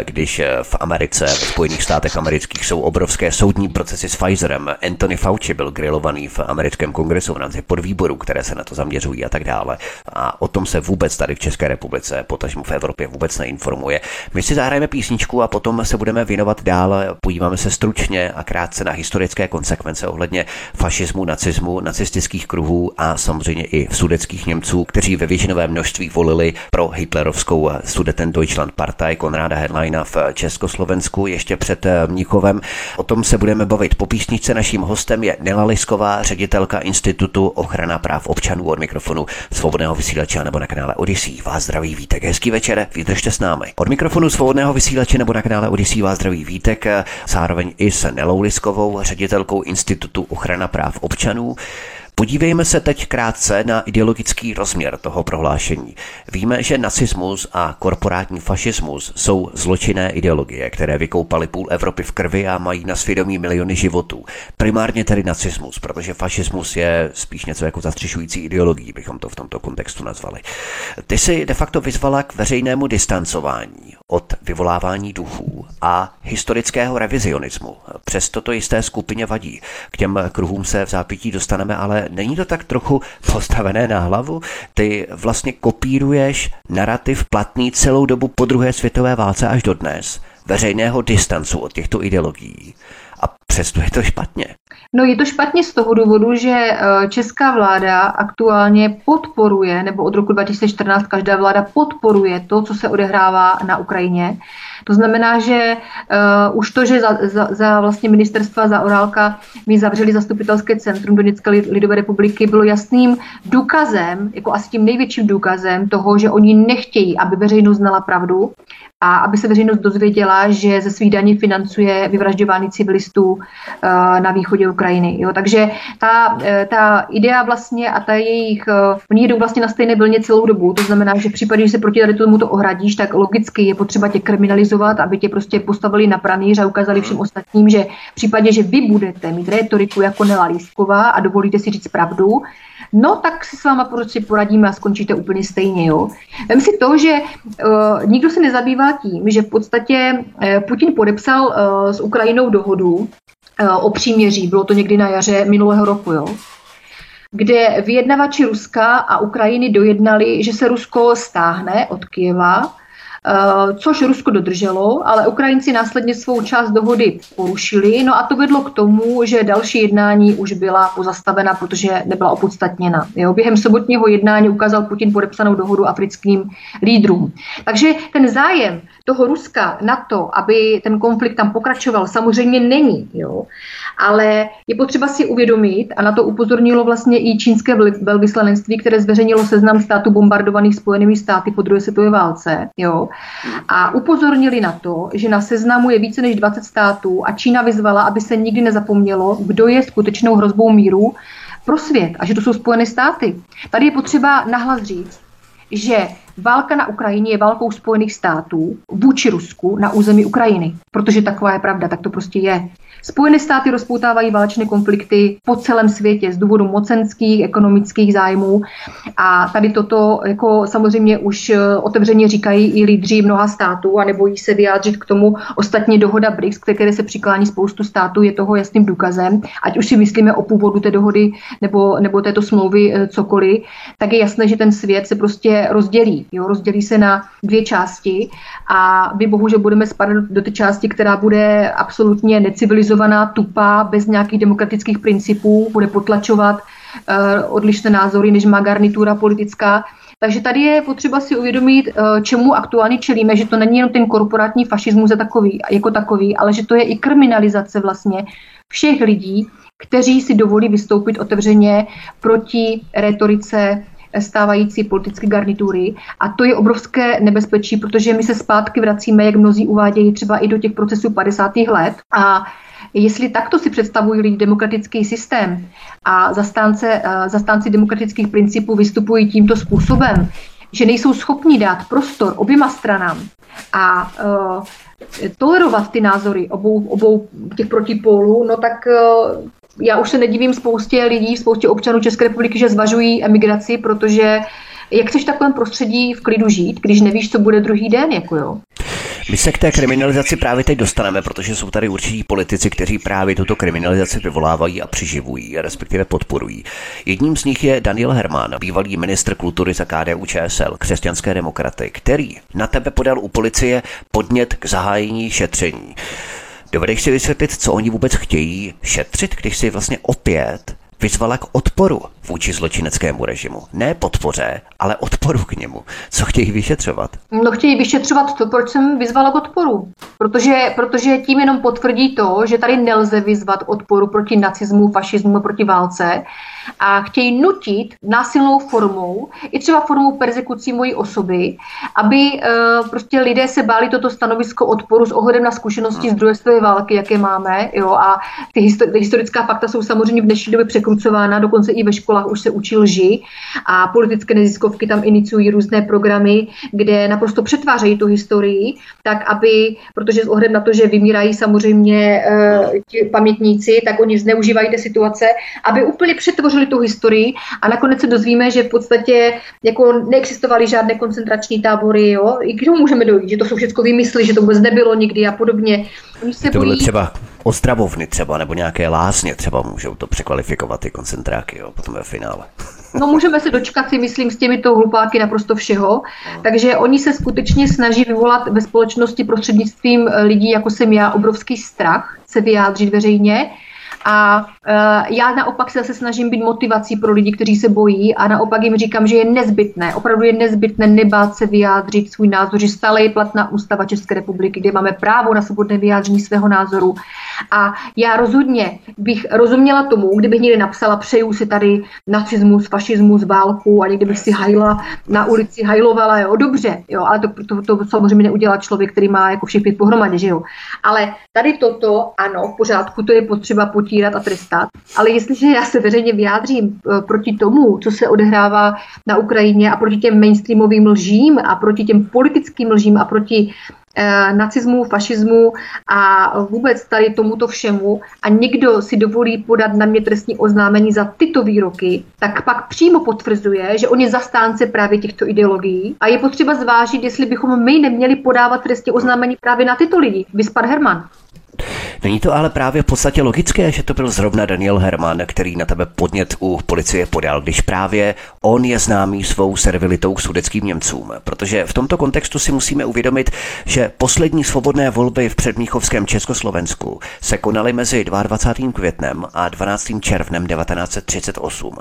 když v Americe, ve Spojených státech amerických jsou obrovské soudní procesy s Pfizerem. Anthony Fauci byl grilovaný v americkém kongresu v rámci podvýborů, které se na to zaměřují a tak dále. A o tom se vůbec tady v České republice, potažmo v Evropě, vůbec neinformuje. My si zahrajeme písničku a potom se budeme věnovat dál, podíváme se stručně a krátce na historické konsekvence ohledně fašismu, nacismu, nacistických kruhů a samozřejmě i sudetských Němců, kteří ve většinovém množství volili pro hitlerovskou Sudeten Deutschlandpartei Konráda Henleina v Československu ještě před Mnichovem. O tom se budeme bavit po písničce. Naším hostem je Nela Lisková, ředitelka Institutu ochrana práv občanů, od mikrofonu Svobodného vysílače nebo na kanále Odysee. Vás zdraví Vítek, hezký večer, vydržte s námi. Od mikrofonu Svobodného vysílače nebo na kanále Odysee vás zdraví Vítek, zároveň i s Nelou Liskovou, ředitelkou Institutu ochrana práv občanů. Podívejme se teď krátce na ideologický rozměr toho prohlášení. Víme, že nacismus a korporátní fašismus jsou zločinné ideologie, které vykoupaly půl Evropy v krvi a mají na svědomí miliony životů. Primárně tedy nacismus, protože fašismus je spíš něco jako zastřešující ideologii, bychom to v tomto kontextu nazvali. Ty si de facto vyzvala k veřejnému distancování od vyvolávání duchů a historického revizionismu. Přesto to jisté skupině vadí. K těm kruhům se v zápětí dostaneme, ale není to tak trochu postavené na hlavu? Ty vlastně kopíruješ narrativ platný celou dobu po druhé světové válce až dodnes, veřejného distancu od těchto ideologií. A přesto je to špatně. No je to špatně z toho důvodu, že česká vláda aktuálně podporuje, nebo od roku 2014 každá vláda podporuje to, co se odehrává na Ukrajině. To znamená, že už to, že za vlastně ministerstva Zaorálka my zavřeli zastupitelské centrum Doněcké lidové republiky, bylo jasným důkazem, jako asi tím největším důkazem toho, že oni nechtějí, aby veřejnost znala pravdu a aby se veřejnost dozvěděla, že ze svých daní financuje vyvražďování civilistů na východě Ukrajiny. Jo? Takže ta idea vlastně a ta jejich, oni jdou vlastně na stejné vlně celou dobu, to znamená, že v případě, že se proti tady tomu to ohradíš, tak logicky je potřeba tě kriminalizovat, aby tě prostě postavili na pranýř a ukázali všem ostatním, že v případě, že vy budete mít rétoriku jako Nela Lisková a dovolíte si říct pravdu, no tak si s váma prostě poradíme a skončíte úplně stejně. Jo? Vem si to, že nikdo se nezabývá tím, že v podstatě Putin podepsal s Ukrajinou dohodu o příměří, bylo to někdy na jaře minulého roku, jo? Kde vyjednavači Ruska a Ukrajiny dojednali, že se Rusko stáhne od Kyjeva, což Rusko dodrželo, ale Ukrajinci následně svou část dohody porušili, no a to vedlo k tomu, že další jednání už byla pozastavena, protože nebyla opodstatněna. Jo? Během sobotního jednání ukázal Putin podepsanou dohodu africkým lídrům. Takže ten zájem toho Ruska na to, aby ten konflikt tam pokračoval, samozřejmě není, jo? Ale je potřeba si uvědomit, a na to upozornilo vlastně i čínské velvyslanectví, které zveřejnilo seznam států bombardovaných Spojenými státy po druhé světové válce, jo? A upozornili na to, že na seznamu je více než 20 států a Čína vyzvala, aby se nikdy nezapomnělo, kdo je skutečnou hrozbou míru pro svět a že to jsou Spojené státy. Tady je potřeba nahlas říct, že válka na Ukrajině je válkou Spojených států vůči Rusku na území Ukrajiny, protože taková je pravda, tak to prostě je. Spojené státy rozpoutávají válečné konflikty po celém světě z důvodu mocenských, ekonomických zájmů a tady toto jako samozřejmě už otevřeně říkají i lídři mnoha států a nebojí se vyjádřit k tomu. Ostatně dohoda BRICS, které se přiklání spoustu států, je toho jasným důkazem. Ať už si myslíme o původu té dohody nebo této smlouvy cokoliv, tak je jasné, že ten svět se prostě rozdělí. Jo, rozdělí se na dvě části a my bohužel budeme spadat do té části, která bude absolutně necivilizovaná, tupá, bez nějakých demokratických principů, bude potlačovat odlišné názory, než má garnitura politická. Takže tady je potřeba si uvědomit, čemu aktuálně čelíme, že to není jenom ten korporátní fašismus jako takový, ale že to je i kriminalizace vlastně všech lidí, kteří si dovolí vystoupit otevřeně proti rétorice stávající politické garnitury. A to je obrovské nebezpečí, protože my se zpátky vracíme, jak mnozí uvádějí, třeba i do těch procesů 50. let. A jestli takto si představují lidi demokratický systém a zastánci demokratických principů vystupují tímto způsobem, že nejsou schopni dát prostor oběma stranám a tolerovat ty názory obou těch protipólů, no tak já už se nedivím spoustě lidí, spoustě občanů České republiky, že zvažují emigraci, protože jak chceš v takovém prostředí v klidu žít, když nevíš, co bude druhý den, jako jo? My se k té kriminalizaci právě teď dostaneme, protože jsou tady určití politici, kteří právě tuto kriminalizaci vyvolávají a přiživují, respektive podporují. Jedním z nich je Daniel Herman, bývalý ministr kultury za KDU ČSL, křesťanské demokraty, který na tebe podal u policie podnět k zahájení šetření. Dovedeš si vysvětlit, co oni vůbec chtějí šetřit, když si vlastně opět vyzvala k odporu vůči zločineckému režimu. Ne podpoře, ale odporu k němu. Co chtějí vyšetřovat? No chtějí vyšetřovat to, proč jsem vyzvala k odporu. Protože tím jenom potvrdí to, že tady nelze vyzvat odporu proti nacismu, fašismu, proti válce a chtějí nutit násilnou formou, i třeba formou perzekucí mojí osoby, aby prostě lidé se báli toto stanovisko odporu s ohledem na zkušenosti z druhé světové války, jaké máme. Jo, a ty historická fakta jsou samozřejmě v dnešní době překrucována, dokonce i ve školách už se učí lži a politické neziskovky tam iniciují různé programy, kde naprosto přetvářejí tu historii, tak aby, protože s ohledem na to, že vymírají samozřejmě ti pamětníci, tak oni zneužívají té situace, aby úplně přetvořili tu historii a nakonec se dozvíme, že v podstatě jako neexistovaly žádné koncentrační tábory, jo, i k tomu můžeme dojít, že to jsou všechno výmysly, že to vůbec nebylo nikdy a podobně. To byly třeba Ostravovny třeba, nebo nějaké lázně třeba můžou to překvalifikovat ty koncentráky, jo, potom ve finále. No můžeme se dočkat, si myslím, s těmito hlupáky naprosto všeho, takže oni se skutečně snaží vyvolat ve společnosti prostřednictvím lidí, jako jsem já, obrovský strach se vyjádřit veřejně. A já naopak se zase snažím být motivací pro lidi, kteří se bojí a naopak jim říkám, že je nezbytné, opravdu je nezbytné nebát se vyjádřit svůj názor, že stále je platná ústava České republiky, kde máme právo na svobodné vyjádření svého názoru. A já rozhodně bych rozuměla tomu, kdybych někde napsala, přeju si tady nacismus, fašismus, válku a někde bych si hajla na ulici, hajlovala, jo, dobře, jo, ale to samozřejmě neudělá člověk, který má jako všech pět pohromadě, že jo. Ale tady toto, ano, v pořádku, to je potřeba potírat a trestat. Ale jestliže já se veřejně vyjádřím proti tomu, co se odehrává na Ukrajině a proti těm mainstreamovým lžím a proti těm politickým lžím a proti nacismu, fašismu a vůbec tady tomuto všemu a někdo si dovolí podat na mě trestní oznámení za tyto výroky, tak pak přímo potvrzuje, že on je zastánce právě těchto ideologií a je potřeba zvážit, jestli bychom my neměli podávat trestní oznámení právě na tyto lidi, viz pan Herman. Není to ale právě v podstatě logické, že to byl zrovna Daniel Herman, který na tebe podnět u policie podal, když právě on je známý svou servilitou k sudetským Němcům. Protože v tomto kontextu si musíme uvědomit, že poslední svobodné volby v předmíchovském Československu se konaly mezi 22. květnem a 12. červnem 1938.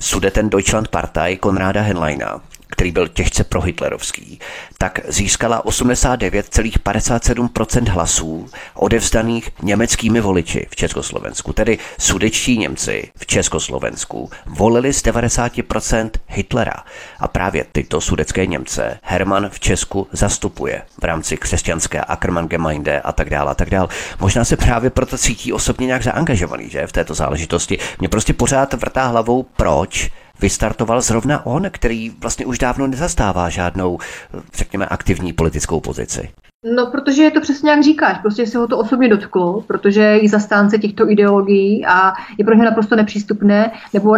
Sudeten Deutschlandpartei Konráda Henleina, který byl těžce prohitlerovský, tak získala 89,57% hlasů odevzdaných německými voliči v Československu. Tedy sudetští Němci v Československu volili z 90% Hitlera. A právě tyto sudetské Němce Herman v Česku zastupuje v rámci křesťanské Ackermangemeinde a tak dále a tak dále. Možná se právě proto cítí osobně nějak zaangažovaný, že v této záležitosti. Mě prostě pořád vrtá hlavou, proč vystartoval zrovna on, který vlastně už dávno nezastává žádnou, řekněme, aktivní politickou pozici. No, protože je to přesně jak říkáš, prostě se ho to osobně dotklo, protože je zastánce těchto ideologií a je pro ně naprosto nepřístupné, nebo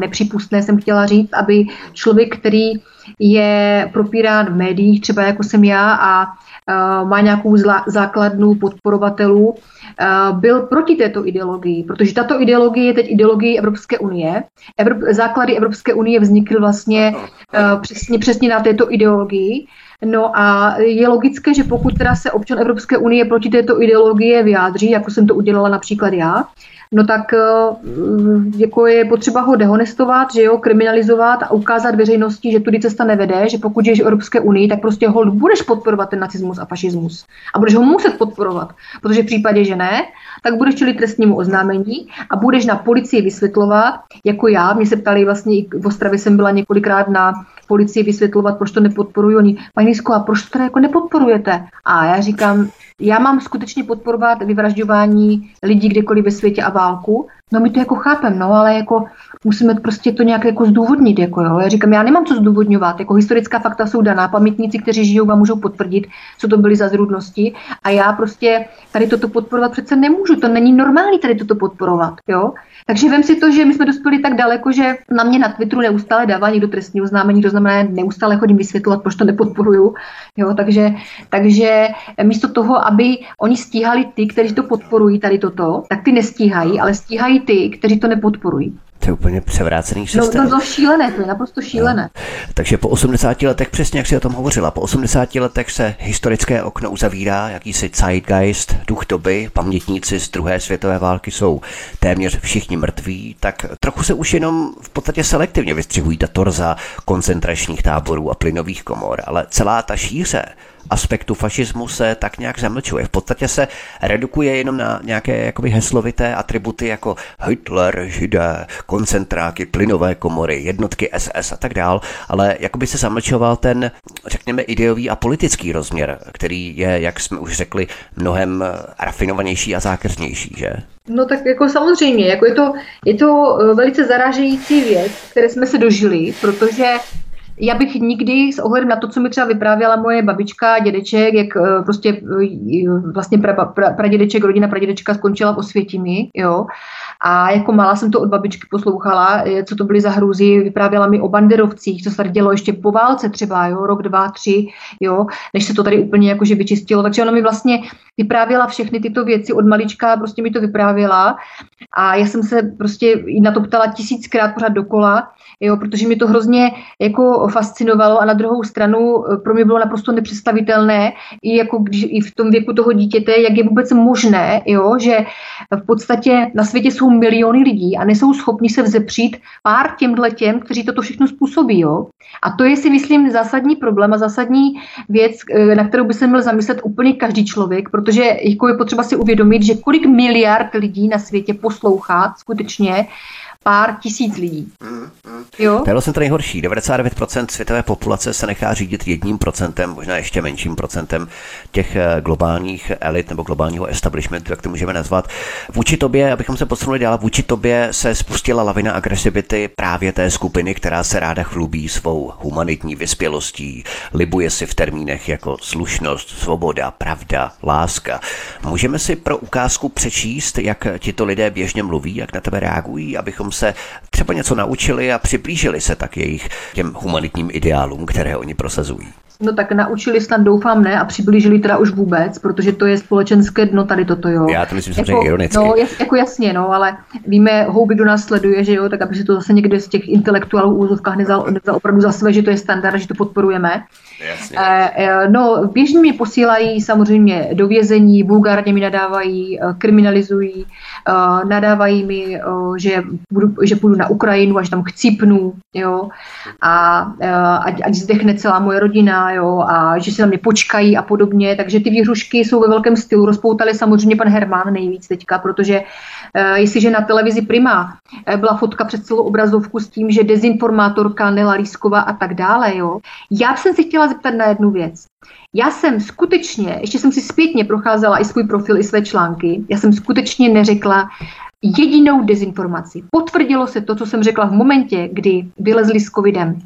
nepřípustné jsem chtěla říct, aby člověk, který je propírán v médiích, třeba jako jsem já a má nějakou základnu podporovatelů, byl proti této ideologii, protože tato ideologie je teď ideologií Evropské unie. Základy Evropské unie vznikly vlastně přesně na této ideologii. No a je logické, že pokud teda se občan Evropské unie proti této ideologii vyjádří, jako jsem to udělala například já, no tak jako je potřeba ho dehonestovat, že jo, kriminalizovat a ukázat veřejnosti, že tudy cesta nevede, že pokud ješ v Evropské unii, tak prostě holt budeš podporovat ten nacismus a fašismus. A budeš ho muset podporovat, protože v případě, že ne, tak budeš čelit trestnímu oznámení a budeš na policii vysvětlovat, jako já, mě se ptali vlastně, v Ostravě jsem byla několikrát na policii vysvětlovat, proč to nepodporují oni. Paní Lisková, proč to jako nepodporujete? A já říkám, já mám skutečně podporovat vyvražďování lidí kdekoliv ve světě a válku. No my to jako chápem, no, ale jako musíme prostě to nějak jako zdůvodnit, jako jo. Já říkám, já nemám co zdůvodňovat, jako historická fakta jsou daná, pamětníci, kteří žijou, vám můžou potvrdit, co to byly za zrůdnosti a já prostě tady toto podporovat přece nemůžu, to není normální tady toto podporovat, jo. Takže vem si to, že my jsme dospěli tak daleko, že na mě na Twitteru neustále dává někdo trestní oznámení, to znamená, neustále chodím vysvětlovat, proč to nepodporuju, jo, takže místo toho, aby oni stíhali ty, kteří to podporují tady toto, tak ty nestíhají, ale stíhají ty, kteří to nepodporují. To je úplně převrácený systém. No to je šílené, to je naprosto šílené. No. Takže po 80 letech, přesně jak jsi o tom hovořila, po 80 letech se historické okno uzavírá, jakýsi zeitgeist, duch doby, pamětníci z druhé světové války jsou téměř všichni mrtví, tak trochu se už jenom v podstatě selektivně vystřihují dator za koncentračních táborů a plynových komor, ale celá ta šíře aspektu fašismu se tak nějak zamlčuje. V podstatě se redukuje jenom na nějaké jakoby heslovité atributy jako Hitler, Židé, koncentráky, plynové komory, jednotky SS a tak dál, ale jakoby se zamlčoval ten, řekněme, ideový a politický rozměr, který je, jak jsme už řekli, mnohem rafinovanější a zákeřnější, že? No tak jako samozřejmě, jako je to velice zarážející věc, které jsme se dožili, protože já bych nikdy s ohledem na to, co mi třeba vyprávěla moje babička, dědeček, jak prostě vlastně pradědeček, rodina pradědečka skončila v Osvětimi, jo. A jako malá jsem to od babičky poslouchala, co to byly za hrůzy, vyprávěla mi o banderovcích, co se tady dělo ještě po válce třeba, jo, rok, dva, tři, jo, než se to tady úplně jakože vyčistilo. Takže ona mi vlastně vyprávěla všechny tyto věci od malička, prostě mi to vyprávěla a já jsem se prostě na to ptala tisíckrát pořád dokola, jo, protože mi to hrozně jako fascinovalo a na druhou stranu pro mě bylo naprosto nepředstavitelné, i jako když i v tom věku toho dítěte, jak je vůbec možné, jo, že v podstatě na světě jsou miliony lidí a nejsou schopni se vzepřít pár těm, kteří toto všechno způsobí, jo. A to je, si myslím, zásadní problém a zásadní věc, na kterou by se měl zamyslet úplně každý člověk, protože jako je potřeba si uvědomit, že kolik miliard lidí na světě poslouchá skutečně pár tisíc lidí. Jo? To je vlastně to nejhorší. 99% světové populace se nechá řídit 1%, možná ještě menším procentem těch globálních elit nebo globálního establishmentu, jak to můžeme nazvat. Vůči tobě, abychom se posunuli dál, vůči tobě se spustila lavina agresivity právě té skupiny, která se ráda chlubí svou humanitní vyspělostí, libuje si v termínech jako slušnost, svoboda, pravda, láska. Můžeme si pro ukázku přečíst, jak tito lidé běžně mluví, jak na tebe reagují, abychom se třeba něco naučili a přiblížili se tak jejich těm humanitním ideálům, které oni prosazují. No tak naučili snad, doufám, ne, a přiblížili teda už vůbec, protože to je společenské dno tady toto, jo. Já to myslím samozřejmě jako, ironicky. No, jako jasně, no, ale víme, houby do nás sleduje, že jo, tak aby se to zase někde z těch intelektuálů v úzovkách nevzal opravdu za své, že to je standard, že to podporujeme. Jasně. No, běžně mě posílají samozřejmě do vězení, vulgárně mi nadávají, kriminalizují, nadávají mi, že půjdu na Ukrajinu, až tam chcípnu, jo, a ať zdechne celá moje rodina, jo, a že se na mě počkají a podobně, takže ty výhrušky jsou ve velkém stylu, rozpoutaly samozřejmě pan Herman nejvíc teďka, protože jestliže na televizi Prima byla fotka před celou obrazovku s tím, že dezinformátorka Nela Lisková a tak dále, jo. Já jsem se chtěla zeptat na jednu věc. Já jsem skutečně, ještě jsem si zpětně procházela i svůj profil, i své články, já jsem skutečně neřekla jedinou dezinformaci. Potvrdilo se to, co jsem řekla v momentě, kdy vylezli s covidem.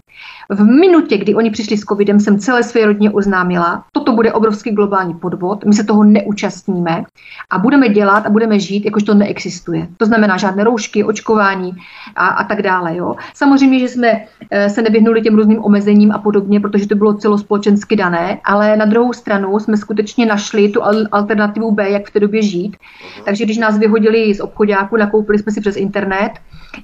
V minutě, kdy oni přišli s covidem, jsem celé své rodině oznámila, toto bude obrovský globální podvod, my se toho neúčastníme a budeme dělat a budeme žít, jakož to neexistuje. To znamená žádné roušky, očkování a tak dále. Jo. Samozřejmě, že jsme se nevyhnuli těm různým omezením a podobně, protože to bylo celospolečensky dané, ale na druhou stranu jsme skutečně našli tu alternativu B, jak v té době žít. Takže když nás vyhodili z obchodu, nakoupili jsme si přes internet,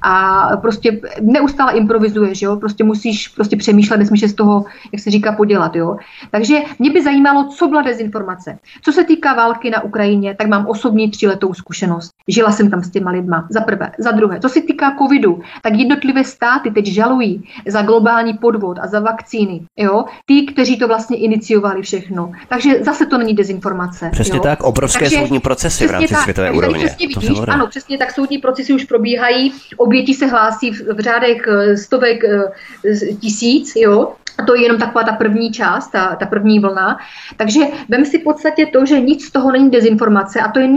a prostě neustále improvizuje, že jo, prostě musíš prostě přemýšlet, nesmíš z toho, jak se říká, podělat, jo. Takže mě by zajímalo, co byla dezinformace. Co se týká války na Ukrajině, tak mám osobní 3letou zkušenost. Žila jsem tam s těma lidma, za prvé. Za druhé, co se týká covidu, tak jednotlivé státy teď žalují za globální podvod a za vakcíny, jo, ty, kteří to vlastně iniciovali všechno. Takže zase to není dezinformace. Přesně jo? Tak, obrovské takže soudní procesy v rámci tak, světové úrovně. Přesně vidíš, ano, přesně tak, soudní procesy už probíhají, oběti se hlásí v řádech stovek tisíc, jo. A to je jenom taková ta první část, ta první vlna. Takže vem si v podstatě to, že nic z toho není dezinformace a to je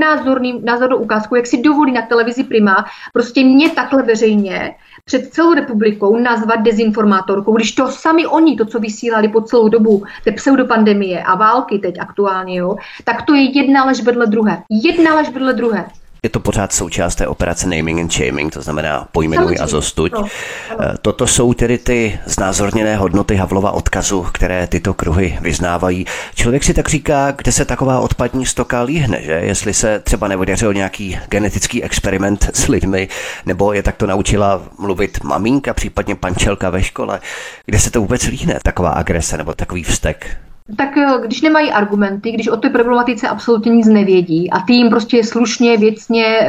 názornou ukázku, jak si dovolí na televizi Prima prostě mě takhle veřejně před celou republikou nazvat dezinformátorkou, když to sami oni, to, co vysílali po celou dobu té pseudopandemie a války teď aktuálně, jo, tak to je jedna lež vedle druhé. Jedna lež vedle druhé. Je to pořád součást té operace naming and shaming, to znamená pojmenuj a zostuď. No, toto jsou tedy ty znázorněné hodnoty Havlova odkazu, které tyto kruhy vyznávají. Člověk si tak říká, kde se taková odpadní stoka líhne, že? Jestli se třeba neodařil nějaký genetický experiment s lidmi, nebo je takto naučila mluvit maminka, případně pančelka ve škole. Kde se to vůbec líhne, taková agrese nebo takový vztek? Tak když nemají argumenty, když o té problematice absolutně nic nevědí a ty jim prostě slušně, věcně,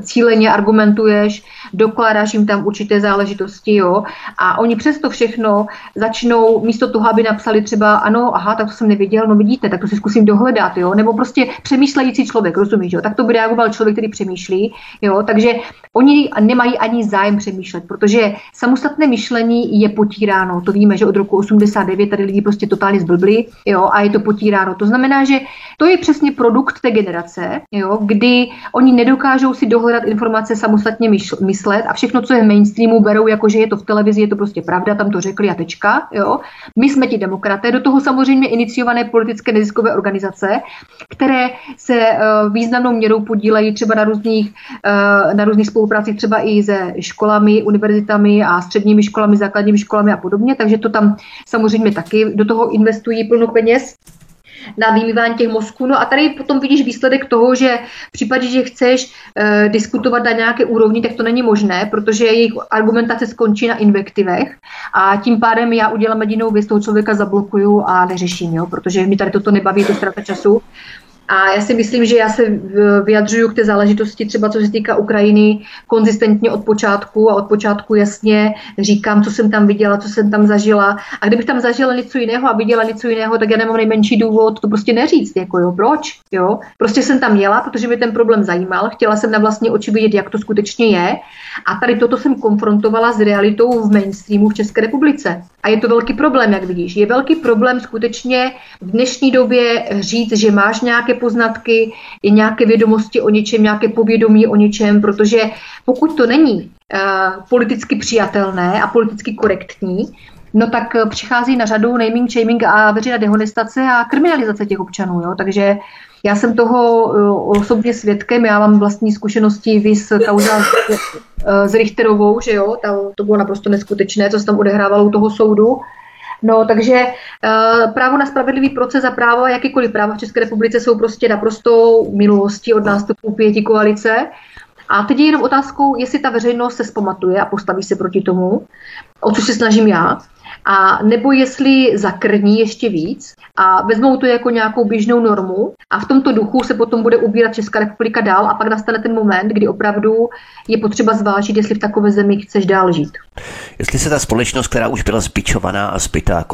cíleně argumentuješ, dokládáš jim tam určité záležitosti, jo, a oni přesto všechno začnou místo toho, aby napsali třeba ano, aha, tak to jsem nevěděl, no vidíte, tak to si zkusím dohledat, jo, nebo prostě přemýšlející člověk, rozumíš, jo, tak to by reagoval člověk, který přemýšlí, jo, takže oni nemají ani zájem přemýšlet, protože samostatné myšlení je potíráno, to víme, že od roku 89 tady lidi prostě totálně zblbli. Jo, a je to potíráno. To znamená, že to je přesně produkt té generace, jo, kdy oni nedokážou si dohledat informace, samostatně myslet a všechno, co je v mainstreamu, berou jako, že je to v televizi, je to prostě pravda, tam to řekli a tečka. Jo. My jsme ti demokraté, do toho samozřejmě iniciované politické neziskové organizace, které se významnou měrou podílejí třeba na různých spoluprácích třeba i se školami, univerzitami a středními školami, základními školami a podobně, takže to tam samozřejmě taky do toho investují peněz na vymývání těch mozků. No a tady potom vidíš výsledek toho, že v případě, že chceš diskutovat na nějaké úrovni, tak to není možné, protože jejich argumentace skončí na invektivech a tím pádem já udělám jedinou věc, toho člověka zablokuju a neřeším, jo, protože mi tady toto nebaví, to ztráta času. A já si myslím, že já se vyjadřuju k té záležitosti, třeba co se týká Ukrajiny, konzistentně od počátku a od počátku jasně říkám, co jsem tam viděla, co jsem tam zažila. A kdybych tam zažila něco jiného a viděla něco jiného, tak já nemám nejmenší důvod to prostě neříct, jako jo, proč, jo. Prostě jsem tam jela, protože mě ten problém zajímal, chtěla jsem na vlastní oči vidět, jak to skutečně je. A tady toto jsem konfrontovala s realitou v mainstreamu v České republice. A je to velký problém, jak vidíš. Je velký problém skutečně v dnešní době říct, že máš nějaké poznatky, nějaké vědomosti o něčem, nějaké povědomí o něčem, protože pokud to není politicky přijatelné a politicky korektní, no tak přichází na řadu naming, shaming a veřejná dehonestace a kriminalizace těch občanů, jo, takže já jsem toho osobně svědkem, já mám vlastní zkušenosti vis kauza s Richterovou, že jo, to bylo naprosto neskutečné, co se tam odehrávalo u toho soudu. No, takže právo na spravedlivý proces a právo, jakékoliv práva v České republice jsou prostě naprostou minulostí od nástupu pětikoalice. A teď je jenom otázkou, jestli ta veřejnost se vzpamatuje a postaví se proti tomu, o co se snažím já, a nebo jestli zakrní ještě víc a vezmou to jako nějakou běžnou normu a v tomto duchu se potom bude ubírat Česká republika dál a pak nastane ten moment, kdy opravdu je potřeba zvážit, jestli v takové zemi chceš dál žít. Jestli se ta společnost, která už byla zbičovaná a zbytá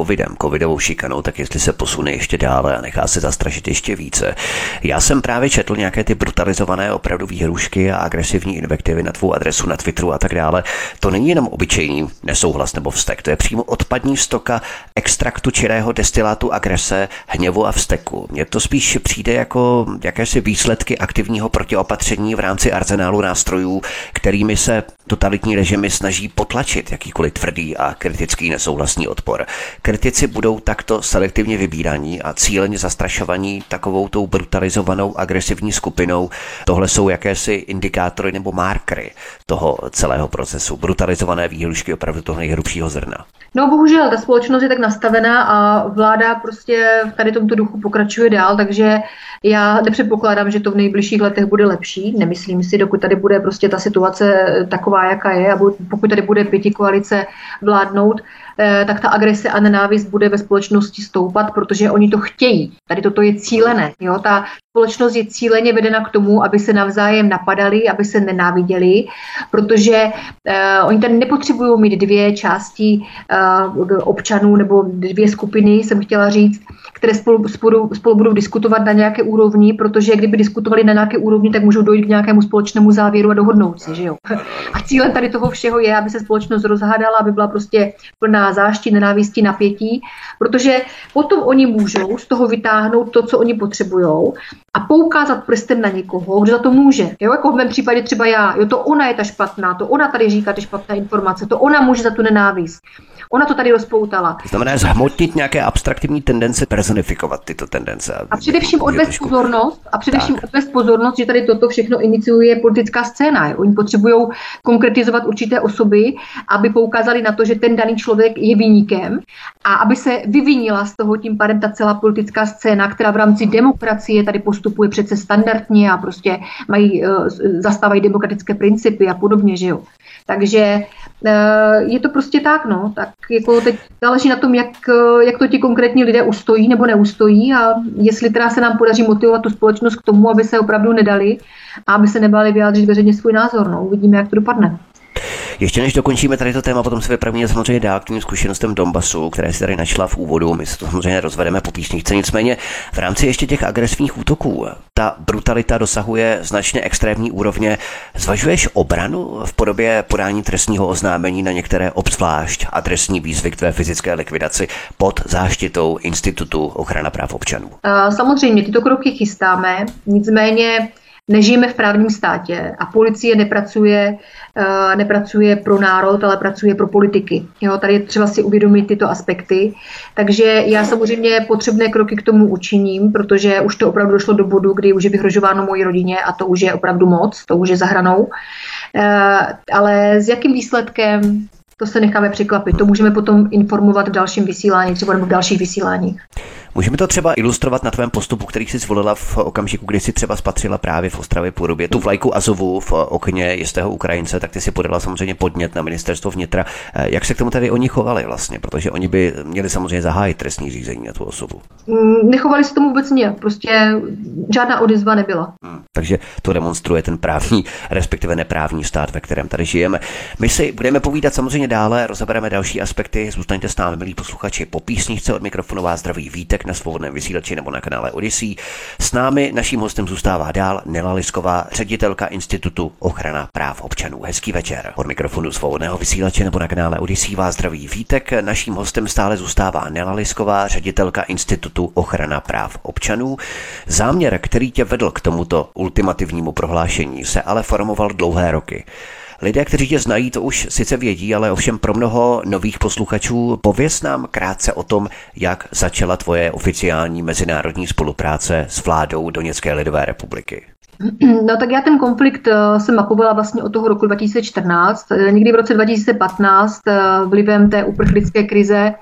covidovou šikanou, tak jestli se posune ještě dále a nechá se zastrašit ještě více. Já jsem právě četl nějaké ty brutalizované opravdu výhrušky a agresivní invektivy na tvou adresu na Twitteru a tak dále. To není jenom obyčejný nesouhlas nebo vztek, to je přímo odpadní stoka extraktu čirého destilátu agrese, hněvu a vzteku. Mně to spíš přijde jako jakési výsledky aktivního protiopatření v rámci arzenálu nástrojů, kterými se totalitní režimy snaží potlačit jakýkoliv tvrdý a kritický nesouhlasný odpor. Kritici budou takto selektivně vybíraní a cíleně zastrašovaní takovou tou brutalizovanou agresivní skupinou. Tohle jsou jakési indikátory nebo markery toho celého procesu. Brutalizované výhrušky opravdu toho nejhrubšího zrna. No bohužel, ta společnost je tak nastavená a vláda prostě v tady tomto duchu pokračuje dál, takže já nepředpokládám, že to v nejbližších letech bude lepší. Nemyslím si, dokud tady bude prostě ta situace taková, jaká je, a pokud tady bude pětikoalice vládnout, tak ta agrese a nenávist bude ve společnosti stoupat, protože oni to chtějí. Tady toto je cílené. Jo? Ta společnost je cíleně vedena k tomu, aby se navzájem napadali, aby se nenáviděli, protože oni tady nepotřebují mít dvě části občanů nebo dvě skupiny, jsem chtěla říct, které spolu budou diskutovat na nějaké úrovni, protože kdyby diskutovali na nějaké úrovni, tak můžou dojít k nějakému společnému závěru a dohodnout se, že jo. A cílem tady toho všeho je, aby se společnost rozhádala, aby byla prostě plná zášti, nenávisti, napětí, protože potom oni můžou z toho vytáhnout to, co oni potřebujou, a poukázat prstem na někoho, kdo za to může. Jo, jako v mém případě třeba já, jo, to ona je ta špatná, to ona tady říká ty špatné informace, to ona může za tu nenávist. Ona to tady rozpoutala. Znamená zhmotnit nějaké abstraktivní tendence, personifikovat tyto tendence. A především odvést pozornost, že tady toto všechno iniciuje politická scéna. Jo. Oni potřebují konkretizovat určité osoby, aby poukázali na to, že ten daný člověk je viníkem, a aby se vyvinila z toho tím pádem ta celá politická scéna, která v rámci demokracie tady postupuje přece standardně a prostě zastávají demokratické principy a podobně, že jo. Takže je to prostě tak, no, tak jako teď záleží na tom, jak to ti konkrétní lidé ustojí nebo neustojí, a jestli teda se nám podaří motivovat tu společnost k tomu, aby se opravdu nedali a aby se nebáli vyjádřit veřejně svůj názor, no, uvidíme, jak to dopadne. Ještě než dokončíme tady to téma, potom se vypravíme samozřejmě dál k těm zkušenostem Donbasu, které si tady načla v úvodu. My se to samozřejmě rozvedeme po písničce, nicméně v rámci ještě těch agresivních útoků ta brutalita dosahuje značně extrémní úrovně. Zvažuješ obranu v podobě podání trestního oznámení na některé obzvlášť adresní výzvy k tvé fyzické likvidaci pod záštitou Institutu ochrany práv občanů? Samozřejmě, tyto kroky chystáme, nicméně nežijeme v právním státě a policie nepracuje pro národ, ale pracuje pro politiky. Jo, tady je třeba si uvědomit tyto aspekty. Takže já samozřejmě potřebné kroky k tomu učiním, protože už to opravdu došlo do bodu, kdy už je vyhrožováno mojí rodině, a to už je opravdu moc, to už je za hranou. Ale s jakým výsledkem, to se necháme překvapit. To můžeme potom informovat v dalším vysílání, třeba nebo v dalších vysíláních. Můžeme to třeba ilustrovat na tvém postupu, který jsi zvolila v okamžiku, kdy jsi třeba spatřila právě v Ostravě Porubě tu vlajku Azovu v okně jistého Ukrajince, tak ty si podala samozřejmě podnět na ministerstvo vnitra. Jak se k tomu tady oni chovali vlastně, protože oni by měli samozřejmě zahájit trestní řízení na tu osobu. Nechovali se tomu vůbec nějak, prostě žádná odezva nebyla. Takže to demonstruje ten právní, respektive neprávní stát, ve kterém tady žijeme. My si budeme povídat samozřejmě dále, rozebereme další aspekty. Zůstaňte s námi, milí posluchači, po písničce. Od mikrofonu vás zdraví Vítek na Svobodném vysílači nebo na kanále Odysee. S námi, naším hostem, zůstává dál Nela Lisková, ředitelka Institutu ochrana práv občanů. Hezký večer. Od mikrofonu Svobodného vysílače nebo na kanále Odysee vás zdraví Vítek. Naším hostem stále zůstává Nela Lisková, ředitelka Institutu ochrana práv občanů. Záměr, který tě vedl k tomuto ultimativnímu prohlášení, se ale formoval dlouhé roky. Lidé, kteří tě znají, to už sice vědí, ale ovšem pro mnoho nových posluchačů pověz nám krátce o tom, jak začala tvoje oficiální mezinárodní spolupráce s vládou Doněcké lidové republiky. No tak já ten konflikt jsem mapovala vlastně od toho roku 2014. Někdy v roce 2015 vlivem té uprchlické krize,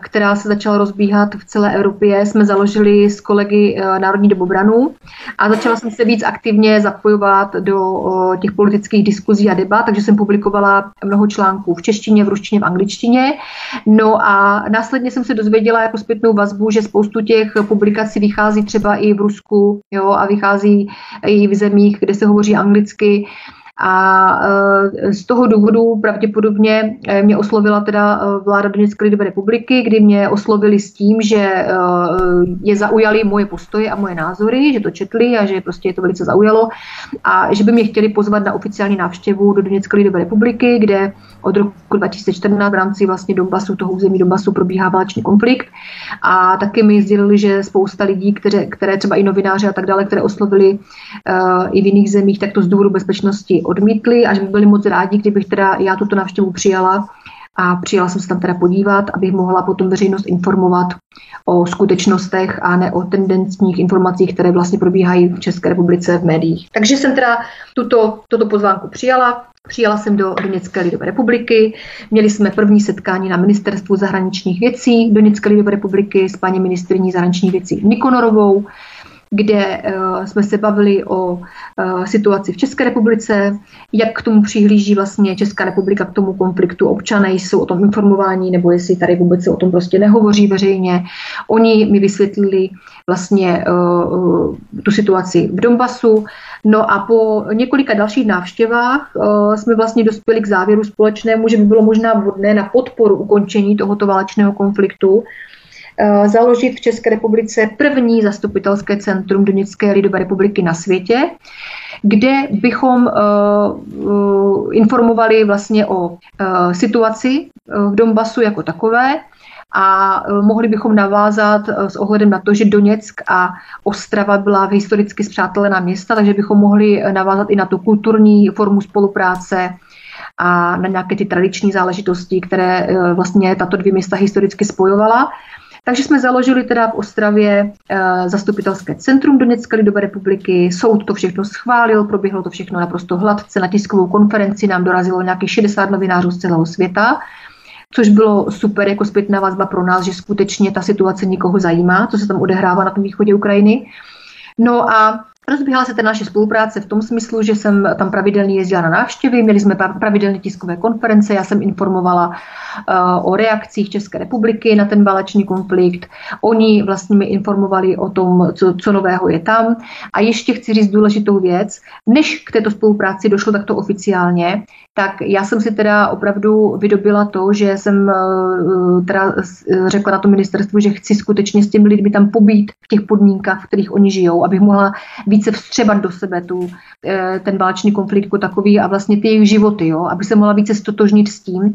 která se začala rozbíhat v celé Evropě, jsme založili s kolegy Národní dobobranu a začala jsem se víc aktivně zapojovat do těch politických diskuzí a debat, takže jsem publikovala mnoho článků v češtině, v ruštině, v angličtině. No a následně jsem se dozvěděla jako zpětnou vazbu, že spoustu těch publikací vychází třeba i v Rusku, jo, a vychází i v zemích, kde se hovoří anglicky. A z toho důvodu pravděpodobně mě oslovila teda vláda Doněcké lidové republiky, kdy mě oslovili s tím, že je zaujaly moje postoje a moje názory, že to četli a že prostě je to velice zaujalo a že by mě chtěli pozvat na oficiální návštěvu do Doněcké lidové republiky, kde od roku 2014 v rámci vlastně Donbasu, toho území Donbasu, probíhá válečný konflikt. A taky mi sdělili, že spousta lidí, které třeba i novináři a tak dále, které oslovili i v jiných zemích, tak to z důvodu bezpečnosti odmítli a že by byli moc rádi, kdybych teda já tuto návštěvu přijala. A přijela jsem se tam teda podívat, abych mohla potom veřejnost informovat o skutečnostech a ne o tendenčních informacích, které vlastně probíhají v České republice v médiích. Takže jsem teda toto pozvánku přijala. Přijela jsem do Doněcké lidové republiky, měli jsme první setkání na ministerstvu zahraničních věcí Doněcké lidové republiky s paní ministryní zahraničních věcí Nikonorovou, kde jsme se bavili o situaci v České republice, jak k tomu přihlíží vlastně Česká republika k tomu konfliktu, občané jsou o tom informováni, nebo jestli tady vůbec se o tom prostě nehovoří veřejně. Oni mi vysvětlili vlastně tu situaci v Donbasu. No a po několika dalších návštěvách jsme vlastně dospěli k závěru společnému, že by bylo možná vhodné na podporu ukončení tohoto válečného konfliktu založit v České republice první zastupitelské centrum Doněcké lidové republiky na světě, kde bychom informovali vlastně o situaci v Donbasu jako takové a mohli bychom navázat s ohledem na to, že Doněck a Ostrava byla historicky spřátelená města, takže bychom mohli navázat i na tu kulturní formu spolupráce a na nějaké ty tradiční záležitosti, které vlastně tato dvě města historicky spojovala. Takže jsme založili teda v Ostravě zastupitelské centrum Doněcké lidové republiky, soud to všechno schválil, proběhlo to všechno naprosto hladce, na tiskovou konferenci nám dorazilo nějakých 60 novinářů z celého světa, což bylo super jako zpětná vazba pro nás, že skutečně ta situace nikoho zajímá, co se tam odehrává na tom východě Ukrajiny. No a rozběhla se ta naše spolupráce v tom smyslu, že jsem tam pravidelně jezdila na návštěvy, měli jsme pravidelné tiskové konference, já jsem informovala o reakcích České republiky na ten válečný konflikt, oni vlastně mi informovali o tom, co nového je tam. A ještě chci říct důležitou věc, než k této spolupráci došlo takto oficiálně, tak já jsem si teda opravdu vydobila to, že jsem teda řekla na to ministerstvu, že chci skutečně s těmi lidmi tam pobít v těch podmínkách, v kterých oni žijou, abych mohla více vstřebat do sebe ten válečný konflikt jako takový a vlastně ty jejich životy, jo, aby se mohla více stotožnit s tím,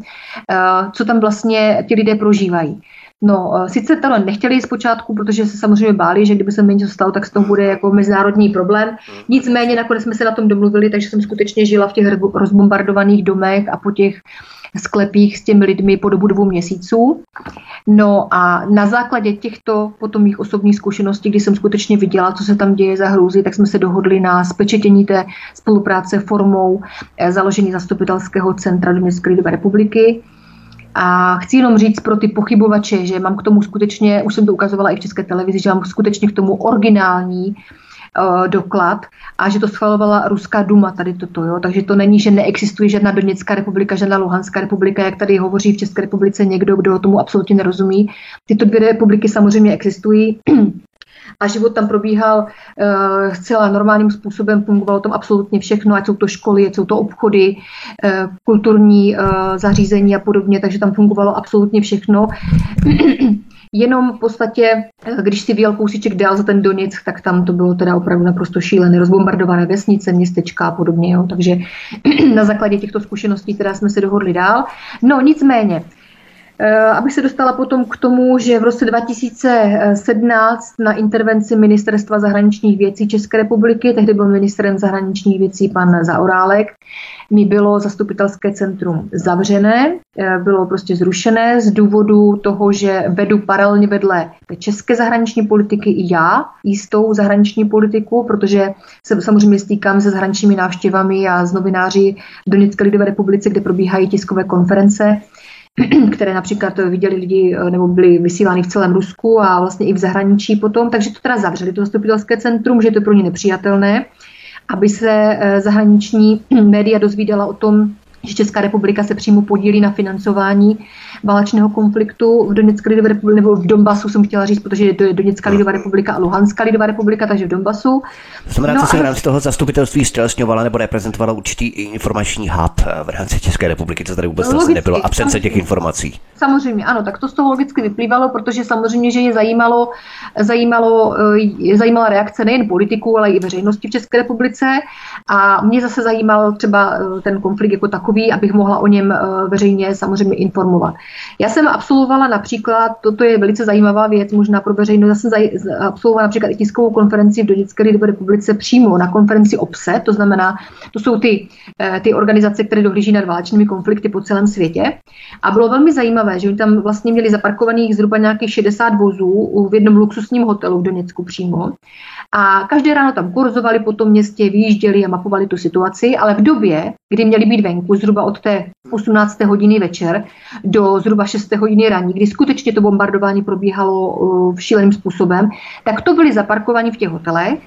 co tam vlastně ti lidé prožívají. No, sice tohle nechtěli zpočátku, protože se samozřejmě báli, že kdyby se mi něco stalo, tak z toho bude jako mezinárodní problém. Nicméně nakonec jsme se na tom domluvili, takže jsem skutečně žila v těch rozbombardovaných domech a po těch sklepích s těmi lidmi po dobu 2 měsíců. No a na základě těchto potom mých osobních zkušeností, kdy jsem skutečně viděla, co se tam děje za hrůzy, tak jsme se dohodli na zpečetění té spolupráce formou založení zastupitelského centra Doněcké lidové republiky. A chci jenom říct pro ty pochybovače, že mám k tomu skutečně, už jsem to ukazovala i v České televizi, že mám skutečně k tomu originální doklad a že to schvalovala ruská Duma tady toto, jo. Takže to není, že neexistuje žádná Doněcká republika, žádná Luhanská republika, jak tady hovoří v České republice někdo, kdo tomu absolutně nerozumí. Tyto dvě republiky samozřejmě existují a život tam probíhal zcela normálním způsobem, fungovalo tam absolutně všechno, ať jsou to školy, ať jsou to obchody, kulturní zařízení a podobně, takže tam fungovalo absolutně všechno. Jenom v podstatě, když si vyjel kousíček dál za ten Doněck, tak tam to bylo teda opravdu naprosto šílené, rozbombardované vesnice, městečka a podobně, jo. Takže na základě těchto zkušeností teda jsme se dohodli dál. No nicméně, abych se dostala potom k tomu, že v roce 2017 na intervenci Ministerstva zahraničních věcí České republiky, tehdy byl ministrem zahraničních věcí pan Zaorálek, mi bylo zastupitelské centrum zavřené, bylo prostě zrušené z důvodu toho, že vedu paralelně vedle české zahraniční politiky i já jistou zahraniční politiku, protože se samozřejmě stýkám se zahraničními návštěvami a s novináři v Doněcké lidové republice, kde probíhají tiskové konference, které například viděli lidi nebo byly vysílány v celém Rusku a vlastně i v zahraničí potom, takže to teda zavřeli to zastupitelské centrum, že je to pro ně nepřijatelné, aby se zahraniční média dozvídala o tom, že Česká republika se přímo podílí na financování válečného konfliktu v Doněcké lidové republice, nebo v Donbasu jsem chtěla říct, protože je Doněcká lidová republika a Luhanská lidová republika, takže v Donbasu. Znamená, no, co se v rámci toho zastupitelství stělesňovala nebo reprezentovala určitý informační hub v rámci České republiky, co tady vůbec logicky, nebylo absence těch informací. Samozřejmě, ano, tak to z toho logicky vyplývalo, protože samozřejmě, že je zajímala reakce nejen politiků, ale i veřejnosti v České republice a mě zase zajímal třeba ten konflikt jako takový. takový, abych mohla o něm veřejně samozřejmě informovat. Já jsem absolvovala například, toto je velice zajímavá věc, možná pro veřejnost, já jsem absolvovala například i tiskovou konferenci v Doněcké lidové republice přímo na konferenci OBSE, to znamená, to jsou ty organizace, které dohlíží nad válečnými konflikty po celém světě. A bylo velmi zajímavé, že tam vlastně měli zaparkovaných zhruba nějakých 60 vozů v jednom luxusním hotelu v Doněcku přímo. A každé ráno tam kurzovali po tom městě, vyjížděli a mapovali tu situaci, ale v době, kdy měli být venku zhruba od té 18. hodiny večer do zhruba 6. hodiny ranní, kdy skutečně to bombardování probíhalo šíleným způsobem, tak to byli zaparkovaní v těch hotelech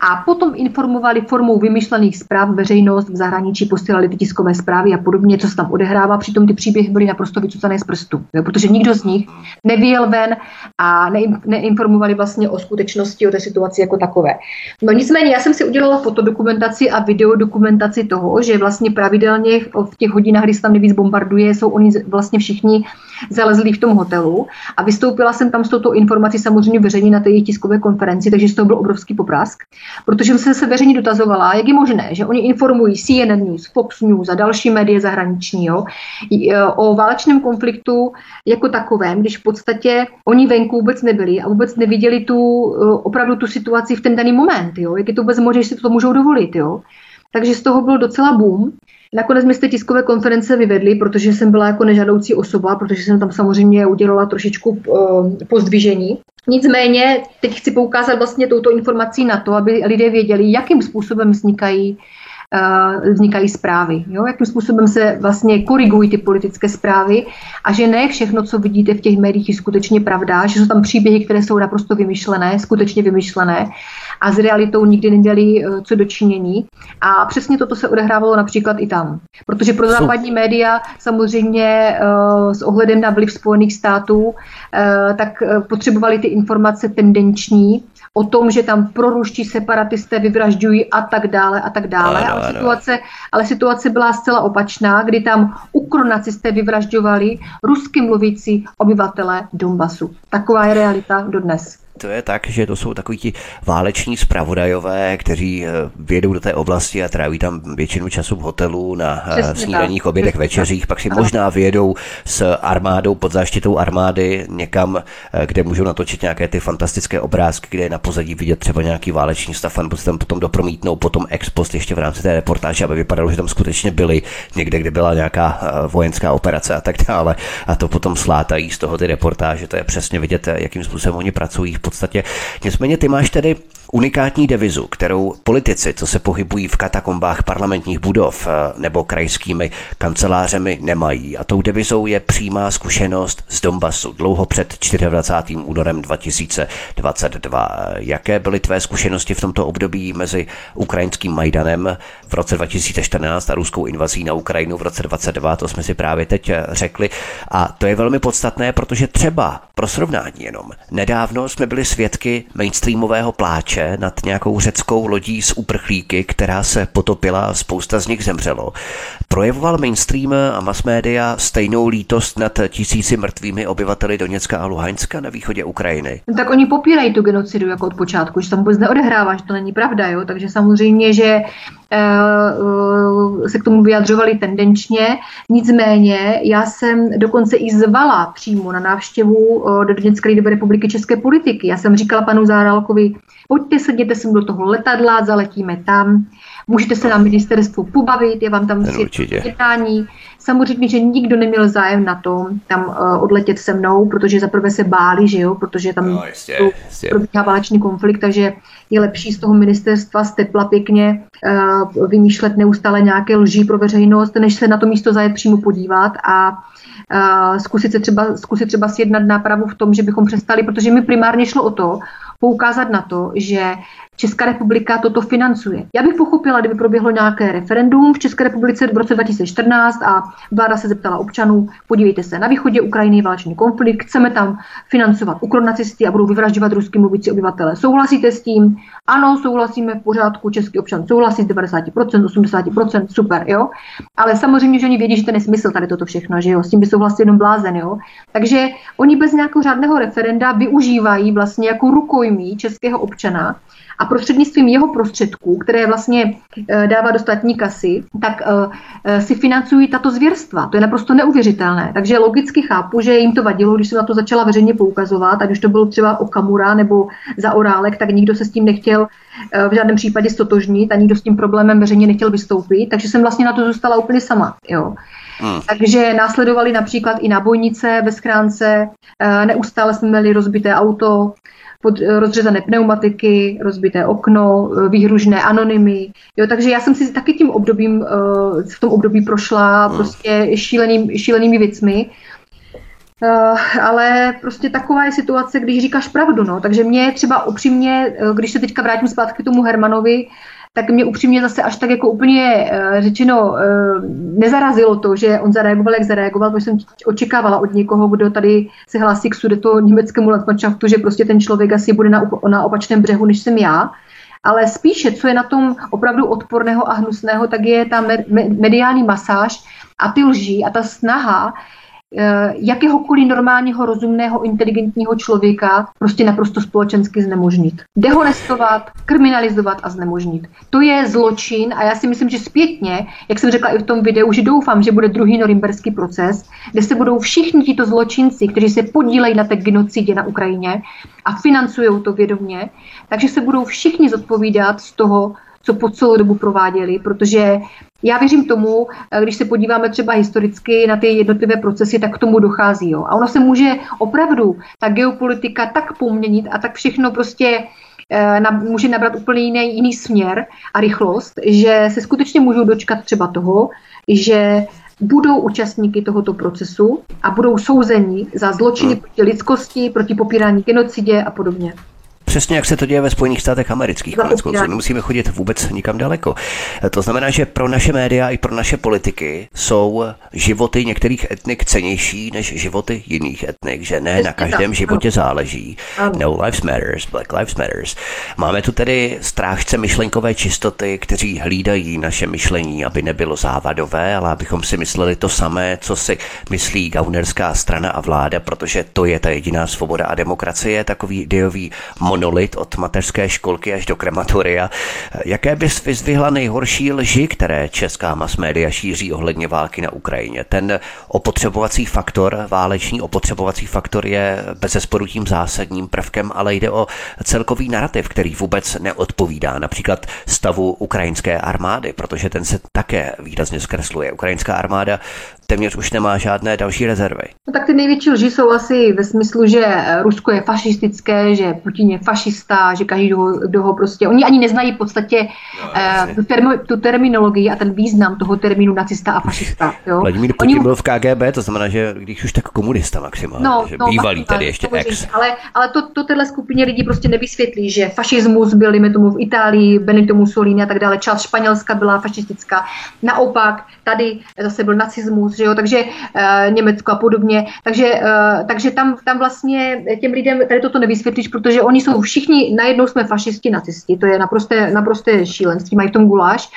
a potom informovali formou vymyšlených zpráv veřejnost v zahraničí, posílali ty tiskové zprávy a podobně, co se tam odehrává. Přitom ty příběhy byly naprosto vycucané z prstu, protože nikdo z nich nevyjel ven a neinformovali vlastně o skutečnosti, o té situaci jako takové. No nicméně já jsem si udělala fotodokumentaci a videodokumentaci toho, že vlastně pravidelně v těch hodinách, kdy se tam nejvíc bombarduje, jsou oni vlastně všichni zalezli v tom hotelu a vystoupila jsem tam s touto informací samozřejmě veřejně na té tiskové konferenci, takže z toho byl obrovský poprask. Protože jsem se veřejně dotazovala, jak je možné, že oni informují CNN News, Fox News a další média zahraniční o válečném konfliktu jako takovém, když v podstatě oni venku vůbec nebyli a vůbec neviděli opravdu tu situaci v ten daný moment. Jo? Jak je to vůbec možné, že si to můžou dovolit. Jo? Takže z toho byl docela boom. Nakonec mi z té tiskové konference vyvedli, protože jsem byla jako nežadoucí osoba, protože jsem tam samozřejmě udělala trošičku pozdvižení. Nicméně teď chci poukázat vlastně touto informací na to, aby lidé věděli, jakým způsobem vznikají zprávy, jo? Jakým způsobem se vlastně korigují ty politické zprávy a že ne všechno, co vidíte v těch médiích, je skutečně pravda, že jsou tam příběhy, které jsou naprosto vymyšlené, skutečně vymyšlené a s realitou nikdy neměli co dočinění. A přesně toto se odehrávalo například i tam. Protože pro západní média samozřejmě s ohledem na vliv Spojených států tak potřebovali ty informace tendenční, o tom, že tam proruští separatisté vyvražďují a tak dále, ale situace byla zcela opačná, kdy tam ukronacisté vyvražďovali rusky mluvící obyvatele Donbasu. Taková je realita dodnes. To je tak, že to jsou takoví ti váleční zpravodajové, kteří vědou do té oblasti a tráví tam většinu času v hotelu na snídaních, obědech, večeřích, pak si možná vyjedou s armádou, pod záštitou armády někam, kde můžou natočit nějaké ty fantastické obrázky, kde je na pozadí vidět třeba nějaký váleční stav, nebo se tam potom dopromítnou, potom ex post ještě v rámci té reportáže, aby vypadalo, že tam skutečně byli někde, kde byla nějaká vojenská operace a tak dále. A to potom slátají z toho ty reportáže, to je přesně vidět, jakým způsobem oni pracují. V podstatě. Nicméně ty máš tedy unikátní devizu, kterou politici, co se pohybují v katakombách parlamentních budov nebo krajskými kancelářemi, nemají. A tou devizou je přímá zkušenost z Donbasu dlouho před 24. únorem 2022. Jaké byly tvé zkušenosti v tomto období mezi ukrajinským Majdanem v roce 2014 a ruskou invazí na Ukrajinu v roce 2022? To jsme si právě teď řekli. A to je velmi podstatné, protože třeba pro srovnání jenom nedávno jsme byli svědky mainstreamového pláče nad nějakou řeckou lodí z uprchlíky, která se potopila a spousta z nich zemřelo. Projevoval mainstream a masmédia stejnou lítost nad 1,000 mrtvými obyvateli Doněcka a Luhanska na východě Ukrajiny? Tak oni popírají tu genocidu jako od počátku, že tam vůbec neodehrává, že to není pravda, jo? Takže samozřejmě, že se k tomu vyjadřovali tendenčně. Nicméně já jsem dokonce i zvala přímo na návštěvu do Doněcké lidové republiky české politiky. Já jsem říkala panu Zaorálkovi, pojďte, sedněte sem do toho letadla, zaletíme tam, můžete se na ministerstvu pobavit, je vám tam světání. Samozřejmě, že nikdo neměl zájem na tom tam odletět se mnou, protože zaprvé se báli, že jo, protože tam probíhá válečný konflikt, takže je lepší z toho ministerstva z tepla pěkně vymýšlet neustále nějaké lži pro veřejnost, než se na to místo zajet přímo podívat a zkusit třeba sjednat nápravu v tom, že bychom přestali, protože mi primárně šlo o to, poukázat na to, že Česká republika toto financuje. Já bych pochopila, kdyby proběhlo nějaké referendum v České republice v roce 2014 a vláda se zeptala občanů, podívejte se, na východě Ukrajiny je válečný konflikt, chceme tam financovat ukronacisty a budou vyvražďovat rusky mluvící obyvatele. Souhlasíte s tím? Ano, souhlasíme, v pořádku, český občan souhlasí s 90%, 80%, super, jo? Ale samozřejmě, že oni vědí, že to nesmysl tady toto všechno, že jo? S tím by souhlasil jenom blázen, jo? Takže oni bez nějakého řádného referenda využívají vlastně jako rukojmí českého občana a prostřednictvím jeho prostředků, které vlastně dává do státní kasy, tak si financují tato zvěrstva. To je naprosto neuvěřitelné. Takže logicky chápu, že jim to vadilo, když jsem na to začala veřejně poukazovat, ať už to bylo třeba o Kamura nebo Zaorálek, tak nikdo se s tím nechtěl v žádném případě stotožnit a nikdo s tím problémem veřejně nechtěl vystoupit, takže jsem vlastně na to zůstala úplně sama. Jo. Takže následovali například i nábojnice ve schránce, neustále jsme měli rozbité auto, rozřezané pneumatiky, rozbité okno, výhružné anonymy. Jo, takže já jsem si taky tím obdobím, v tom období prošla prostě šílenými věcmi. Ale prostě taková je situace, když říkáš pravdu, no. Takže mě třeba upřímně, když se teďka vrátím zpátky k tomu Hermanovi, tak mě upřímně zase až tak jako úplně řečeno nezarazilo to, že on zareagoval, jak zareagoval, protože jsem očekávala od někoho, kdo tady se hlásí k sudeto německému Landmannschaftu, že prostě ten člověk asi bude na opačném břehu, než jsem já. Ale spíše, co je na tom opravdu odporného a hnusného, tak je ta mediální masáž a ty lží a ta snaha jakéhokoliv normálního, rozumného, inteligentního člověka prostě naprosto společensky znemožnit. Dehonestovat, kriminalizovat a znemožnit. To je zločin a já si myslím, že zpětně, jak jsem řekla i v tom videu, že doufám, že bude druhý norimberský proces, kde se budou všichni tito zločinci, kteří se podílejí na té genocidě na Ukrajině a financují to vědomě, takže se budou všichni zodpovídat z toho, co po celou dobu prováděli, protože já věřím tomu, když se podíváme třeba historicky na ty jednotlivé procesy, tak k tomu dochází. Jo. A ono se může opravdu ta geopolitika tak poměnit a tak všechno prostě může nabrat úplně jiný směr a rychlost, že se skutečně můžou dočkat třeba toho, že budou účastníky tohoto procesu a budou souzeni za zločiny proti lidskosti, proti popírání genocidě a podobně. Přesně jak se to děje ve Spojených státech amerických, konec konců. Nemusíme chodit vůbec nikam daleko. To znamená, že pro naše média i pro naše politiky jsou životy některých etnik cennější než životy jiných etnik, že ne na každém životě záleží. No lives matters, black lives matters. Máme tu tedy strážce myšlenkové čistoty, kteří hlídají naše myšlení, aby nebylo závadové, ale abychom si mysleli to samé, co si myslí gaunerská strana a vláda, protože to je ta jediná svoboda a demokracie, takový ideový monolit od mateřské školky až do krematoria. Jaké bys vyzdvihla nejhorší lži, které česká masmédia šíří ohledně války na Ukrajině? Ten opotřebovací faktor, válečný opotřebovací faktor je bezesporu tím zásadním prvkem, ale jde o celkový narrativ, který vůbec neodpovídá například stavu ukrajinské armády, protože ten se také výrazně zkresluje. Ukrajinská armáda téměř už nemá žádné další rezervy. No tak ty největší lži jsou asi ve smyslu, že Rusko je fašistické, že Putin je fašista, že každý, kdo ho prostě... Oni ani neznají v podstatě tu terminologii a ten význam toho termínu nacista a fašista. Jo? Vladimír Putin byl v KGB, to znamená, že když už tak komunista maximálně, že bývalý tady ještě ex. Ale to téhle skupině lidí prostě nevysvětlí, že fašismus byl, dejme tomu, v Itálii, Benito Mussolini a tak dále, část Španělska byla fašistická. Naopak, tady zase byl nacismus, že jo, takže Německo a podobně. Takže tam vlastně těm lidem tady toto nevysvětlíš, protože oni jsou všichni, najednou jsme fašisti, nacisti, to je naprosté šílenství, mají v tom guláš.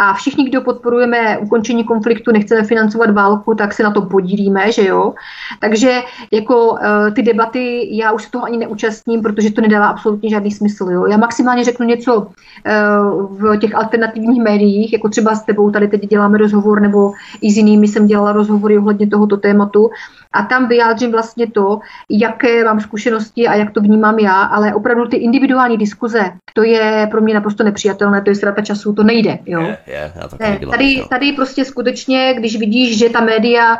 A všichni, kdo podporujeme ukončení konfliktu, nechceme financovat válku, tak se na to podílíme, že jo. Takže jako ty debaty, já už se toho ani neúčastním, protože to nedává absolutně žádný smysl, jo. Já maximálně řeknu něco v těch alternativních médiích, jako třeba s tebou tady teď děláme rozhovor, nebo i s jinými jsem dělala rozhovory ohledně tohoto tématu a tam vyjádřím vlastně to, jaké mám zkušenosti a jak to vnímám já, ale opravdu ty individuální diskuze, to je pro mě naprosto nepřijatelné, to je ztráta času, to nejde. Jo? Tady prostě skutečně, když vidíš, že ta média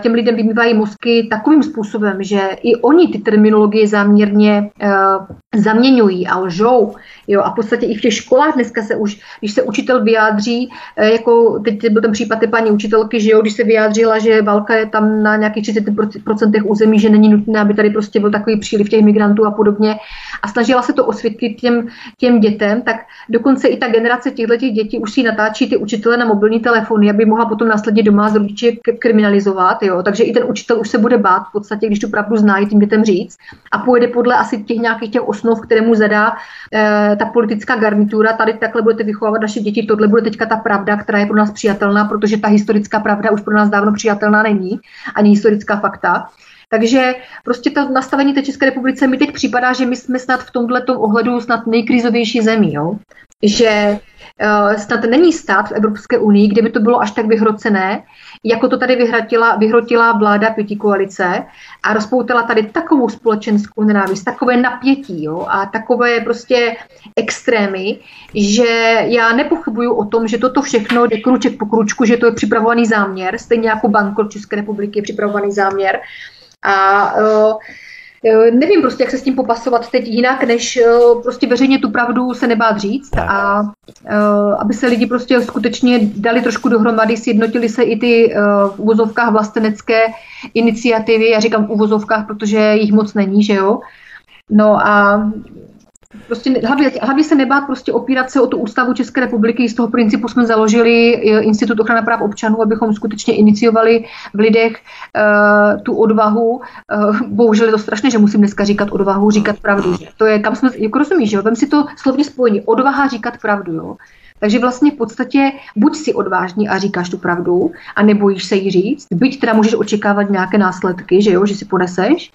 těm lidem vymývají mozky takovým způsobem, že i oni ty terminologie záměrně zaměňují a lžou, jo, a v podstatě i v těch školách dneska se už, když se učitel vyjádří, jako teď byl ten případ té paní učitelky, že jo, když se vyjádřila, že válka je tam na nějakých 30% území, že není nutné, aby tady prostě byl takový příliv těch migrantů a podobně, a snažila se to osvětlit těm dětem, tak dokonce i ta generace těchto dětí už si natáčí ty učitele na mobilní telefony, aby mohla potom následně doma z rodiče kriminalizovat, jo, takže i ten učitel už se bude bát v podstatě, když tu pravdu zná, i tím dětem říct a pojede podle asi těch nějakých těch osnov, které mu zadá ta politická garnitura, tady takhle budete vychovávat naše děti, tohle bude teďka ta pravda, která je pro nás přijatelná, protože ta historická pravda už pro nás dávno přijatelná není, ani historická fakta. Takže prostě to nastavení té České republice mi teď připadá, že my jsme snad v tomhletom ohledu snad nejkrizovější zemí, jo? Že snad není stát v Evropské unii, kde by to bylo až tak vyhrocené, jako to tady vyhrotila vláda pětikoalice a rozpoutala tady takovou společenskou nenávist, takové napětí, jo, a takové prostě extrémy, že já nepochybuju o tom, že toto všechno jde kruček po kručku, že to je připravovaný záměr, stejně jako bankrot České republiky je připravovaný záměr. A nevím prostě, jak se s tím popasovat teď jinak, než prostě veřejně tu pravdu se nebát říct a aby se lidi prostě skutečně dali trošku dohromady, sjednotili se i ty v uvozovkách vlastenecké iniciativy, já říkám v uvozovkách, protože jich moc není, že jo. No a prostě hlavně se nebát prostě opírat se o tu ústavu České republiky, z toho principu jsme založili Institut ochrany práv občanů, abychom skutečně iniciovali v lidech tu odvahu, bohužel je to strašné, že musím dneska říkat odvahu, říkat pravdu, že? To je, kam jsme, jako rozumíš, že jo, vem si to slovně spojení, odvaha říkat pravdu, jo. Takže vlastně v podstatě buď si odvážný a říkáš tu pravdu a nebojíš se jí říct, byť teda můžeš očekávat nějaké následky, že jo, že si poneseš,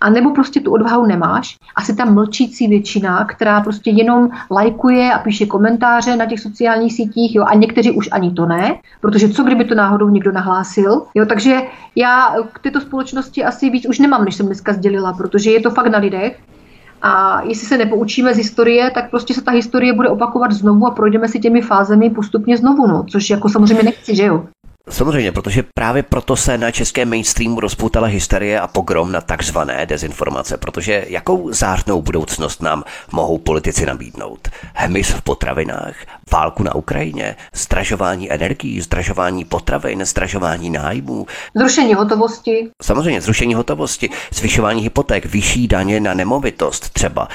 a nebo prostě tu odvahu nemáš. Asi ta mlčící většina, která prostě jenom lajkuje a píše komentáře na těch sociálních sítích, jo, a někteří už ani to ne, protože co kdyby to náhodou někdo nahlásil, jo, takže já k této společnosti asi víc už nemám, než jsem dneska sdělila, protože je to fakt na lidech. A jestli se nepoučíme z historie, tak prostě se ta historie bude opakovat znovu a projdeme si těmi fázemi postupně znovu, no, což jako samozřejmě nechci, že jo? Samozřejmě, protože právě proto se na českém mainstreamu rozpoutala hysterie a pogrom na takzvané dezinformace, protože jakou zářnou budoucnost nám mohou politici nabídnout? Hmyz v potravinách, válku na Ukrajině, zdražování energií, zdražování potravin, zdražování nájmů. Zrušení hotovosti. Samozřejmě, zrušení hotovosti, zvyšování hypoték, vyšší daně na nemovitost třeba,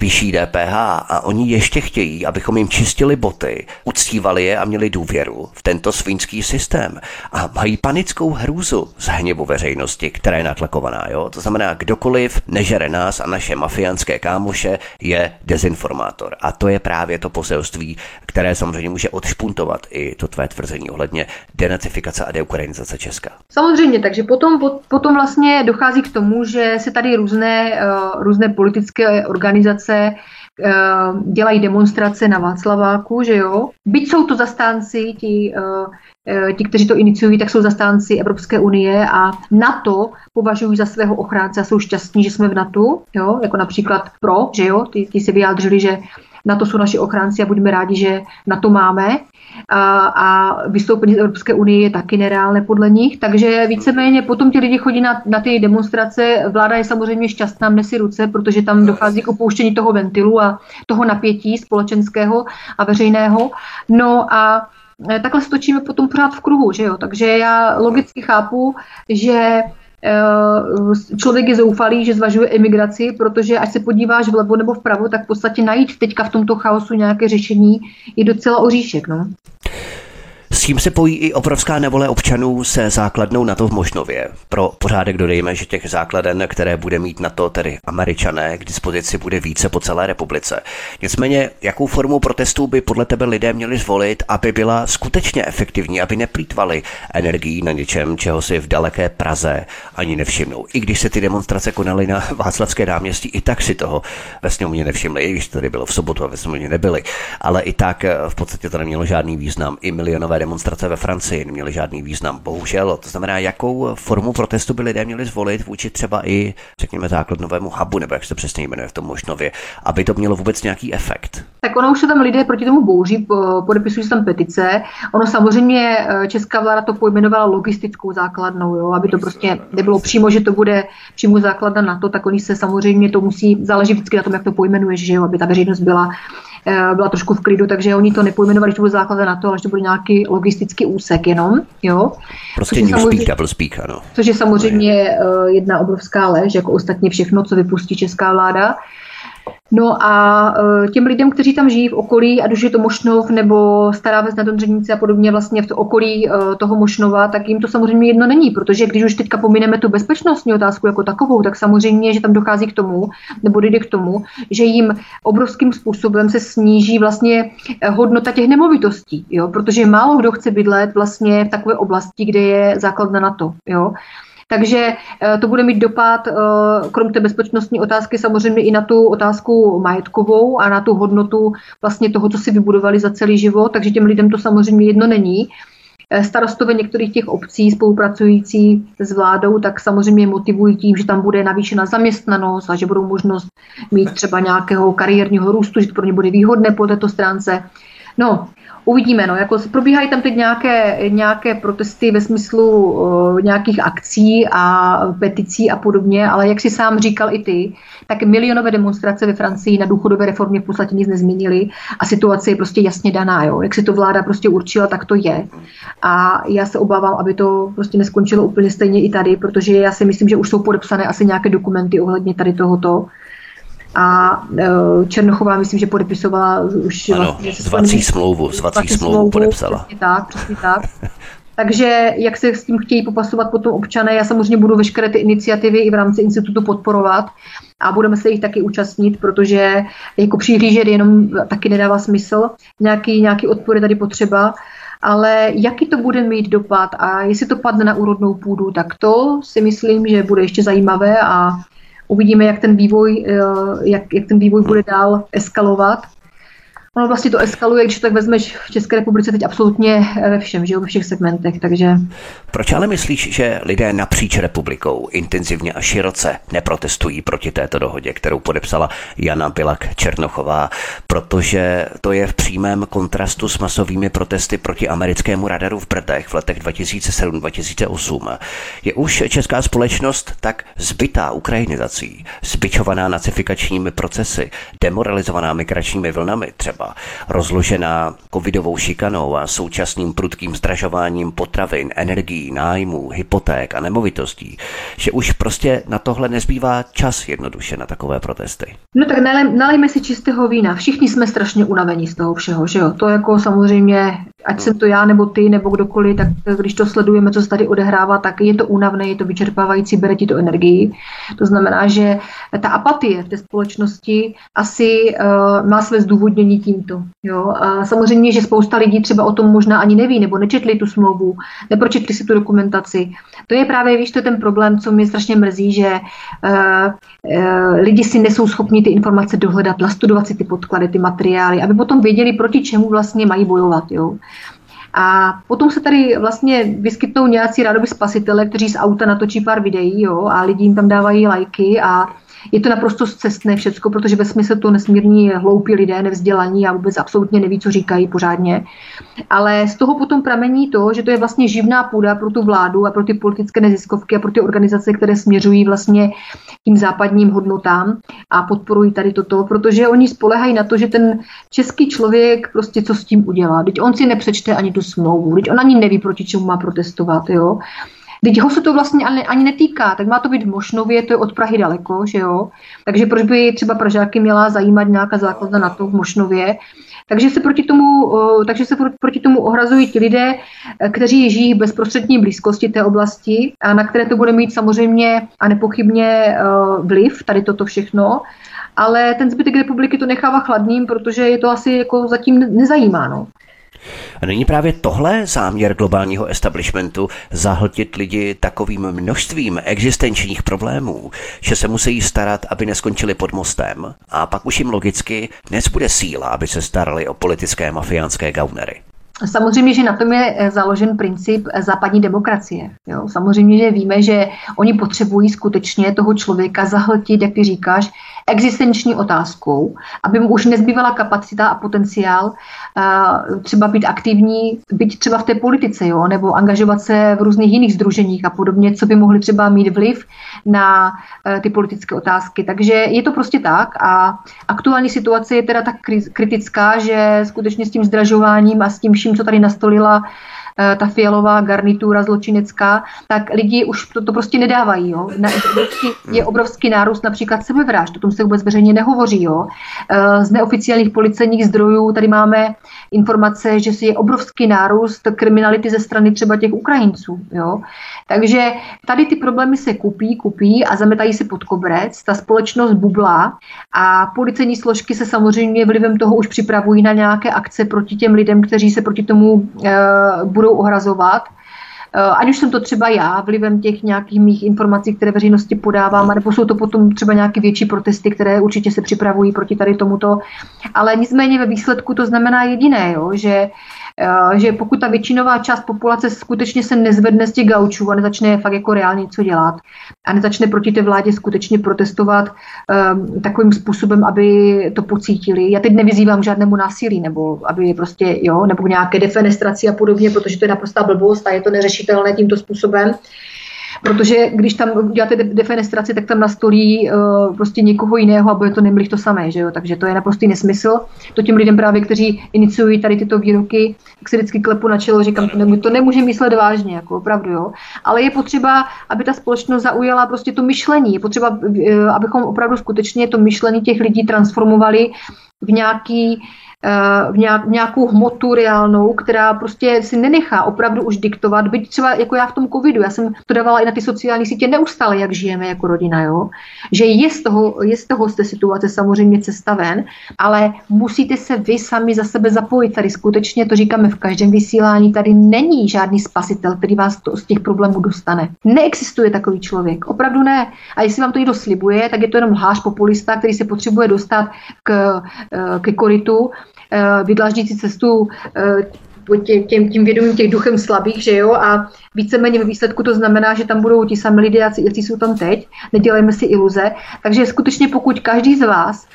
vyšší DPH, a oni ještě chtějí, abychom jim čistili boty, uctívali je a měli důvěru v tento svínský systém. A mají panickou hrůzu z hněvu veřejnosti, která je natlakovaná. Jo? To znamená, kdokoliv nežere nás a naše mafiánské kámoše, je dezinformátor. A to je právě to poselství, které samozřejmě může odšpuntovat i to tvé tvrzení ohledně denacifikace a deukranizace Česka. Samozřejmě, takže potom vlastně dochází k tomu, že se tady různé politické organizace dělají demonstrace na Václaváku, že jo? Byť jsou to zastánci ti, kteří to iniciují, tak jsou zastánci Evropské unie a NATO považují za svého ochránce a jsou šťastní, že jsme v NATO, jo? Jako například pro, že jo, ti se vyjádřili, že NATO jsou naši ochránci a budeme rádi, že NATO máme a vystoupení z Evropské unie je taky nereálné podle nich, takže víceméně potom ti lidi chodí na ty demonstrace, vláda je samozřejmě šťastná, mne si ruce, protože tam dochází k opouštění toho ventilu a toho napětí společenského a veřejného, no a takhle stočíme potom pořád v kruhu, že jo? Takže já logicky chápu, že člověk je zoufalý, že zvažuje emigraci, protože až se podíváš vlevo nebo vpravo, tak v podstatě najít teďka v tomto chaosu nějaké řešení je docela oříšek, no. S tím se pojí i obrovská nevole občanů se základnou NATO v Mošnově. Pro pořádek dodejme, že těch základen, které bude mít NATO, tedy Američané, k dispozici bude více po celé republice. Nicméně, jakou formu protestů by podle tebe lidé měli zvolit, aby byla skutečně efektivní, aby neplýtvali energií na něčem, čeho si v daleké Praze ani nevšimnou. I když se ty demonstrace konaly na Václavské náměstí, i tak si toho ve sněmovně nevšimli, i když tady bylo v sobotu a ve sněmovně nebyli, ale i tak v podstatě to nemělo žádný význam. I milionové demonstrace ve Francii neměly žádný význam, bohužel. To znamená, jakou formu protestu by lidé měli zvolit vůči třeba i, řekněme, základnovému hubu, nebo jak se přesně jmenuje v tom Mošnově, aby to mělo vůbec nějaký efekt. Tak ono už se tam lidé proti tomu bouří, podepisují se tam petice. Ono samozřejmě česká vláda to pojmenovala logistickou základnou, jo, aby to prostě nebylo přímo, že to bude přímo základna na to, tak oni se samozřejmě to musí, záleží vždycky na tom, jak to pojmenuješ, že jo, aby ta veřejnost byla trošku v klidu, takže oni to nepojmenovali, že to bude základna na to, ale že to bude nějaký logistický úsek jenom, jo. Prostě newspeak, double speak, ano. Což je samozřejmě jedna obrovská lež, jako ostatně všechno, co vypustí česká vláda. No a těm lidem, kteří tam žijí v okolí, ať už je to Mošnov nebo Stará Ves na Donřenici a podobně vlastně v to okolí toho Mošnova, tak jim to samozřejmě jedno není, protože když už teďka pomineme tu bezpečnostní otázku jako takovou, tak samozřejmě, že tam dochází k tomu, nebo dojde k tomu, že jim obrovským způsobem se sníží vlastně hodnota těch nemovitostí, jo, protože málo kdo chce bydlet vlastně v takové oblasti, kde je základna NATO, jo. Takže to bude mít dopad, krom té bezpečnostní otázky, samozřejmě i na tu otázku majetkovou a na tu hodnotu vlastně toho, co si vybudovali za celý život, takže těm lidem to samozřejmě jedno není. Starostové některých těch obcí spolupracující s vládou, tak samozřejmě motivují tím, že tam bude navýšena zaměstnanost a že budou možnost mít třeba nějakého kariérního růstu, že to pro ně bude výhodné po této stránce. No, uvidíme, no, jako probíhají tam teď nějaké protesty ve smyslu nějakých akcí a peticí a podobně, ale jak si sám říkal i ty, tak milionové demonstrace ve Francii na důchodové reformě v podstatě nic nezměnily a situace je prostě jasně daná, jo. Jak si to vláda prostě určila, tak to je. A já se obávám, aby to prostě neskončilo úplně stejně i tady, protože já si myslím, že už jsou podepsané asi nějaké dokumenty ohledně tady tohoto. A Černochová, myslím, že podepisovala už vlastně zvací smlouvu podepsala. Přesně tak. Takže jak se s tím chtějí popasovat potom občané, já samozřejmě budu veškeré ty iniciativy i v rámci institutu podporovat a budeme se jich taky účastnit, protože jako přihlížet jenom taky nedává smysl, nějaký odpor je tady potřeba, ale jaký to bude mít dopad a jestli to padne na úrodnou půdu, tak to si myslím, že bude ještě zajímavé a uvidíme, jak ten vývoj bude dál eskalovat. Ono vlastně to eskaluje, když tak vezmeš v České republice teď absolutně ve všem, že jo, ve všech segmentech, takže... Proč ale myslíš, že lidé napříč republikou intenzivně a široce neprotestují proti této dohodě, kterou podepsala Jana Bilak Černochová, protože to je v přímém kontrastu s masovými protesty proti americkému radaru v Brdech v letech 2007-2008. Je už česká společnost tak zbytá ukrajinizací, zbičovaná nacifikačními procesy, demoralizovaná migračními vlnami třeba, rozložená covidovou šikanou a současným prudkým zdražováním potravin, energií, nájmů, hypoték a nemovitostí, že už prostě na tohle nezbývá čas jednoduše na takové protesty. No tak nalejme si čistého vína. Všichni jsme strašně unavení z toho všeho, že jo? To jako samozřejmě, ať jsem to já nebo ty nebo kdokoliv, tak když to sledujeme, co se tady odehrává, tak je to únavné, je to vyčerpávající, bere ti to energii. To znamená, že ta apatie v té společnosti asi má své zdůvodnění tímto. Jo? A samozřejmě, že spousta lidí třeba o tom možná ani neví, nebo nečetli tu smlouvu, nepročetli si tu dokumentaci. To je právě, víš, to je ten problém, co mě strašně mrzí, že lidi si nesou schopni ty informace dohledat, nastudovat si ty podklady, ty materiály, aby potom věděli, proti čemu vlastně mají bojovat. Jo? A potom se tady vlastně vyskytnou nějací rádoby spasitele, kteří z auta natočí pár videí, jo? A lidi jim tam dávají lajky a je to naprosto scestné všecko, protože ve smyslu to nesmírně hloupí lidé, nevzdělaní a vůbec absolutně neví, co říkají pořádně. Ale z toho potom pramení to, že to je vlastně živná půda pro tu vládu a pro ty politické neziskovky a pro ty organizace, které směřují vlastně tím západním hodnotám a podporují tady toto, protože oni spoléhají na to, že ten český člověk prostě co s tím udělá. Vždyť on si nepřečte ani tu smlouvu, vždyť on ani neví, proti čemu má protestovat, jo. Teď ho se to vlastně ani netýká, tak má to být v Mošnově, to je od Prahy daleko, že jo? Takže proč by třeba Pražáky měla zajímat nějaká základna na to v Mošnově? Takže se proti tomu ohrazují ti lidé, kteří žijí v bezprostřední blízkosti té oblasti a na které to bude mít samozřejmě a nepochybně vliv, tady toto všechno. Ale ten zbytek republiky to nechává chladným, protože je to asi jako zatím nezajímá, no. A není právě tohle záměr globálního establishmentu zahltit lidi takovým množstvím existenčních problémů, že se musí starat, aby neskončili pod mostem a pak už jim logicky nezbude síla, aby se starali o politické mafiánské gaunery? Samozřejmě, že na tom je založen princip západní demokracie. Jo. Samozřejmě, že víme, že oni potřebují skutečně toho člověka zahltit, jak ty říkáš, existenční otázkou, aby mu už nezbývala kapacita a potenciál třeba být aktivní, být třeba v té politice, jo, nebo angažovat se v různých jiných sdruženích a podobně, co by mohli třeba mít vliv na ty politické otázky. Takže je to prostě tak a aktuální situace je teda tak kritická, že skutečně s tím zdražováním a s tím vším, co tady nastolila ta Fialová garnitura zločinecká, tak lidi už to prostě nedávají. Jo. Je obrovský nárůst například sebevražd, o tom se vůbec veřejně nehovoří. Jo. Z neoficiálních policejních zdrojů tady máme informace, že je obrovský nárůst kriminality ze strany třeba těch Ukrajinců. Jo. Takže tady ty problémy se kupí a zametají se pod koberec, ta společnost bublá a policejní složky se samozřejmě vlivem toho už připravují na nějaké akce proti těm lidem, kteří se proti tomu budou ohrazovat. Ať už jsem to třeba já vlivem těch nějakých mých informací, které veřejnosti podávám, nebo jsou to potom třeba nějaké větší protesty, které určitě se připravují proti tady tomuto. Ale nicméně ve výsledku to znamená jediné, jo, že pokud ta většinová část populace skutečně se nezvedne z těch gaučů a nezačne fakt jako reálně něco dělat a nezačne proti té vládě skutečně protestovat takovým způsobem, aby to pocítili. Já teď nevyzývám k žádnému násilí nebo aby prostě, jo, nebo nějaké defenestraci a podobně, protože to je naprostá blbost a je to neřešitelné tímto způsobem. Protože když tam děláte defenestraci, tak tam nastolí prostě někoho jiného a bude to nemlich to samé, že jo? Takže to je naprostý nesmysl. To těm lidem právě, kteří iniciují tady tyto výroky, tak se vždycky klepu na čelo, říkám, to nemůže myslet vážně, jako opravdu, jo. Ale je potřeba, aby ta společnost zaujala prostě to myšlení, je potřeba, abychom opravdu skutečně to myšlení těch lidí transformovali v nějakou hmotu reálnou, která prostě si nenechá opravdu už diktovat, byť třeba jako já v tom covidu, já jsem to dávala i na ty sociální sítě neustále, jak žijeme jako rodina, jo? Že je z toho z té situace samozřejmě cesta ven, ale musíte se vy sami za sebe zapojit, tady skutečně to říkáme v každém vysílání, tady není žádný spasitel, který vás z těch problémů dostane. Neexistuje takový člověk, opravdu ne. A jestli vám to někdo slibuje, tak je to jenom lhář, populista, který se potřebuje dostat k korytu, vydláždící cestu tím vědomím těch duchem slabých, že jo, a víceméně ve výsledku to znamená, že tam budou ti sami lidé, jací jsou tam teď, nedělejme si iluze, takže skutečně pokud každý z vás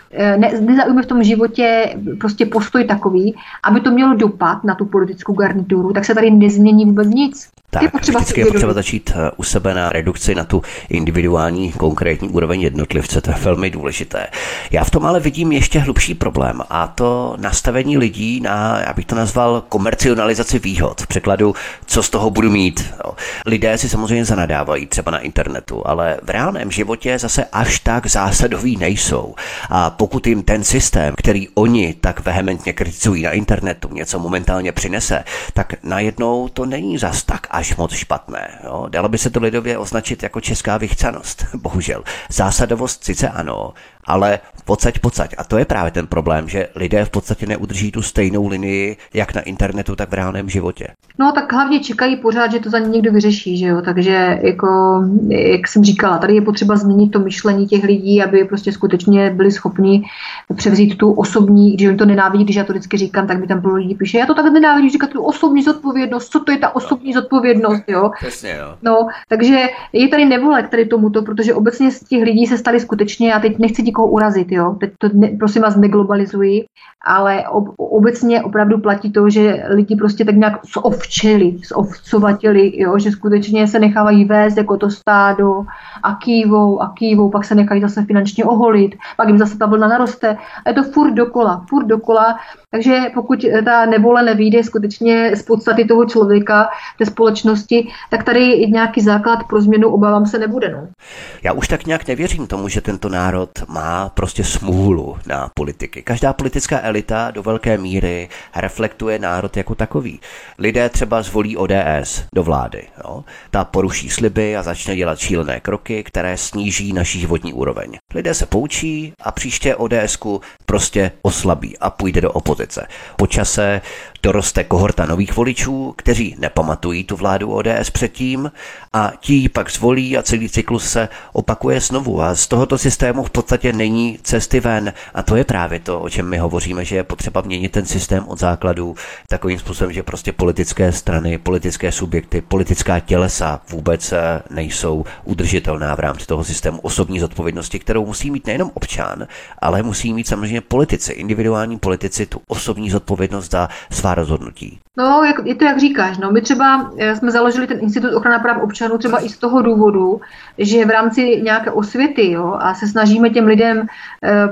nezaujme v tom životě prostě postoj takový, aby to mělo dopad na tu politickou garnituru, tak se tady nezmění vůbec nic. Tak, vždycky je potřeba začít u sebe na redukci, na tu individuální konkrétní úroveň jednotlivce, to je velmi důležité. Já v tom ale vidím ještě hlubší problém a to nastavení lidí na, já bych to nazval, komercionalizaci výhod, v překladu, co z toho budu mít. No. Lidé si samozřejmě zanadávají třeba na internetu, ale v reálném životě zase až tak zásadoví nejsou. A pokud jim ten systém, který oni tak vehementně kritizují na internetu, něco momentálně přinese, tak najednou to není zas tak až moc špatné. Jo. Dalo by se to lidově označit jako česká vychcanost, bohužel. Zásadovost sice ano, ale pocať. A to je právě ten problém, že lidé v podstatě neudrží tu stejnou linii, jak na internetu, tak v reálném životě. No tak hlavně čekají pořád, že to za ně někdo vyřeší, že jo, takže jako, jak jsem říkala, tady je potřeba změnit to myšlení těch lidí, aby prostě skutečně byli schopni převzít tu osobní, když oni to nenávidí, když já to vždycky říkám, tak mi tam plno lidí píše, já to tak nenávidím, říkat tu osobní zodpovědnost, co to je ta osobní zodpovědnost, jo. Jasně, jo. No, takže je tady nevole k tady tomuto, protože obecně z těch lidí se stali skutečně, já teď nechci koho urazit, jo, teď to prosím vás neglobalizuji, ale obecně opravdu platí to, že lidi prostě tak nějak zovcovatili, jo, že skutečně se nechávají vést jako to stádo a kývou, pak se nechají zase finančně oholit, pak jim zase ta vlna naroste a je to furt dokola, takže pokud ta nevole nevyjde skutečně z podstaty toho člověka, té společnosti, tak tady nějaký základ pro změnu, obávám se, nebude, no. Já už tak nějak nevěřím tomu, že tento národ má prostě smůlu na politiky. Každá politická elita do velké míry reflektuje národ jako takový. Lidé třeba zvolí ODS do vlády. Jo? Ta poruší sliby a začne dělat šílené kroky, které sníží naší životní úroveň. Lidé se poučí a příště ODSku prostě oslabí a půjde do opozice. Po čase doroste kohorta nových voličů, kteří nepamatují tu vládu ODS předtím a ti ji pak zvolí a celý cyklus se opakuje znovu a z tohoto systému v podstatě není cesty ven a to je právě to, o čem my hovoříme, že je potřeba měnit ten systém od základů takovým způsobem, že prostě politické strany, politické subjekty, politická tělesa vůbec nejsou udržitelná v rámci toho systému osobní zodpovědnosti, kterou musí mít nejenom občan, ale musí mít samozřejmě politici, individuální politici tu osobní zodpovědnost za svá rozhodnutí. No, je to, jak říkáš, no, my třeba jsme založili ten Institut ochrany práv občanů třeba i z toho důvodu, že v rámci nějaké osvěty, jo, a se snažíme těm lidem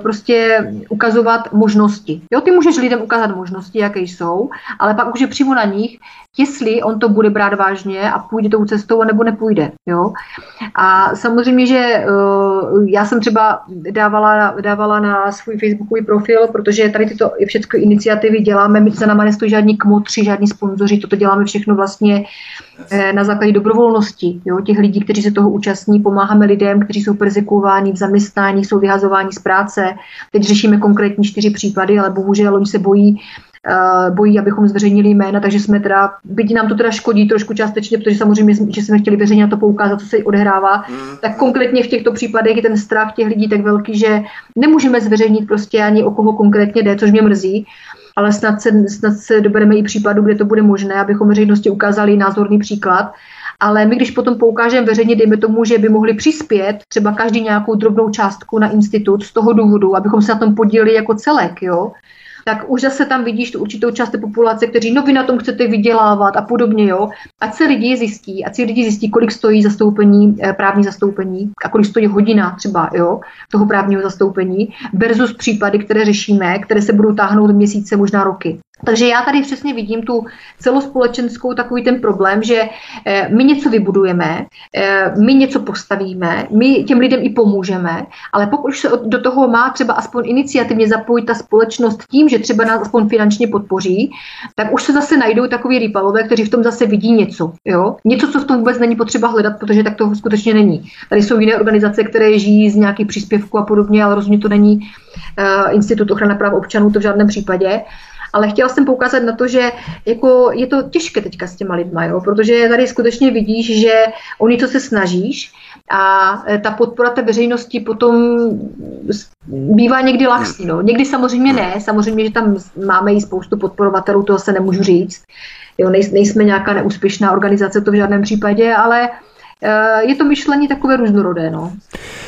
prostě ukazovat možnosti. Jo, ty můžeš lidem ukázat možnosti, jaké jsou, ale pak už je přímo na nich, jestli on to bude brát vážně a půjde tou cestou, nebo nepůjde, jo. A samozřejmě, že já jsem třeba dávala na svůj facebookový profil, protože tady tyto všechny iniciativy děláme, my se nám nestojí žádní kmotři, žádní sponzoři, toto děláme všechno vlastně na základě dobrovolnosti, jo, těch lidí, kteří se toho účastní, pomáháme lidem, kteří jsou perzekuováni v zaměstnání, jsou vyhazováni z práce, teď řešíme konkrétní 4 případy, ale bohužel oni se bojí bojí, abychom zveřejnili jména, takže jsme teda, byť nám to teda škodí trošku částečně, protože samozřejmě, že jsme chtěli veřejně na to poukázat, co se odehrává, tak konkrétně v těchto případech je ten strach těch lidí tak velký, že nemůžeme zveřejnit prostě ani o koho konkrétně jde, což mě mrzí. Ale snad se dobereme i případů, kde to bude možné, abychom veřejnosti ukázali názorný příklad. Ale my, když potom poukážeme veřejně, dejme tomu, že by mohli přispět třeba každý nějakou drobnou částku na institut z toho důvodu, abychom se na tom podíleli jako celek, jo, tak už zase tam vidíš tu určitou část té populace, kteří no vy na tom chcete vydělávat a podobně, jo. Ať si lidi zjistí, kolik stojí zastoupení, právní zastoupení a kolik stojí hodina třeba, jo, toho právního zastoupení versus případy, které řešíme, které se budou táhnout měsíce, možná roky. Takže já tady přesně vidím tu celospolečenskou takový ten problém, že my něco vybudujeme, my něco postavíme, my těm lidem i pomůžeme, ale pokud se do toho má třeba aspoň iniciativně zapojit ta společnost tím, že třeba nás aspoň finančně podpoří, tak už se zase najdou takový rýpalové, kteří v tom zase vidí něco. Jo? Něco, co v tom vůbec není potřeba hledat, protože tak to skutečně není. Tady jsou jiné organizace, které žijí z nějakých příspěvků a podobně, ale rozhodně to není Institut ochrany práv občanů, to v žádném případě. Ale chtěla jsem poukázat na to, že jako je to těžké teďka s těma lidma, jo? Protože tady skutečně vidíš, že o něco se snažíš a ta podpora té veřejnosti potom bývá někdy laxní. No. Někdy samozřejmě ne, samozřejmě, že tam máme i spoustu podporovatelů, toho se nemůžu říct. Jo, nejsme nějaká neúspěšná organizace, to v žádném případě, ale je to myšlení takové různorodé, no.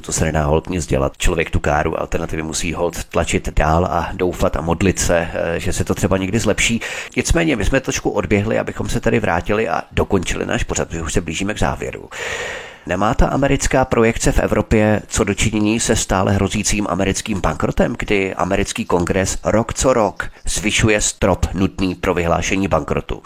To se nedá holt nic dělat. Člověk tu káru alternativy musí holt tlačit dál a doufat a modlit se, že se to třeba někdy zlepší. Nicméně, my jsme trošku odběhli, abychom se tady vrátili a dokončili náš pořad, protože už se blížíme k závěru. Nemá ta americká projekce v Evropě co do činění se stále hrozícím americkým bankrotem, kdy americký kongres rok co rok zvyšuje strop nutný pro vyhlášení bankrotu.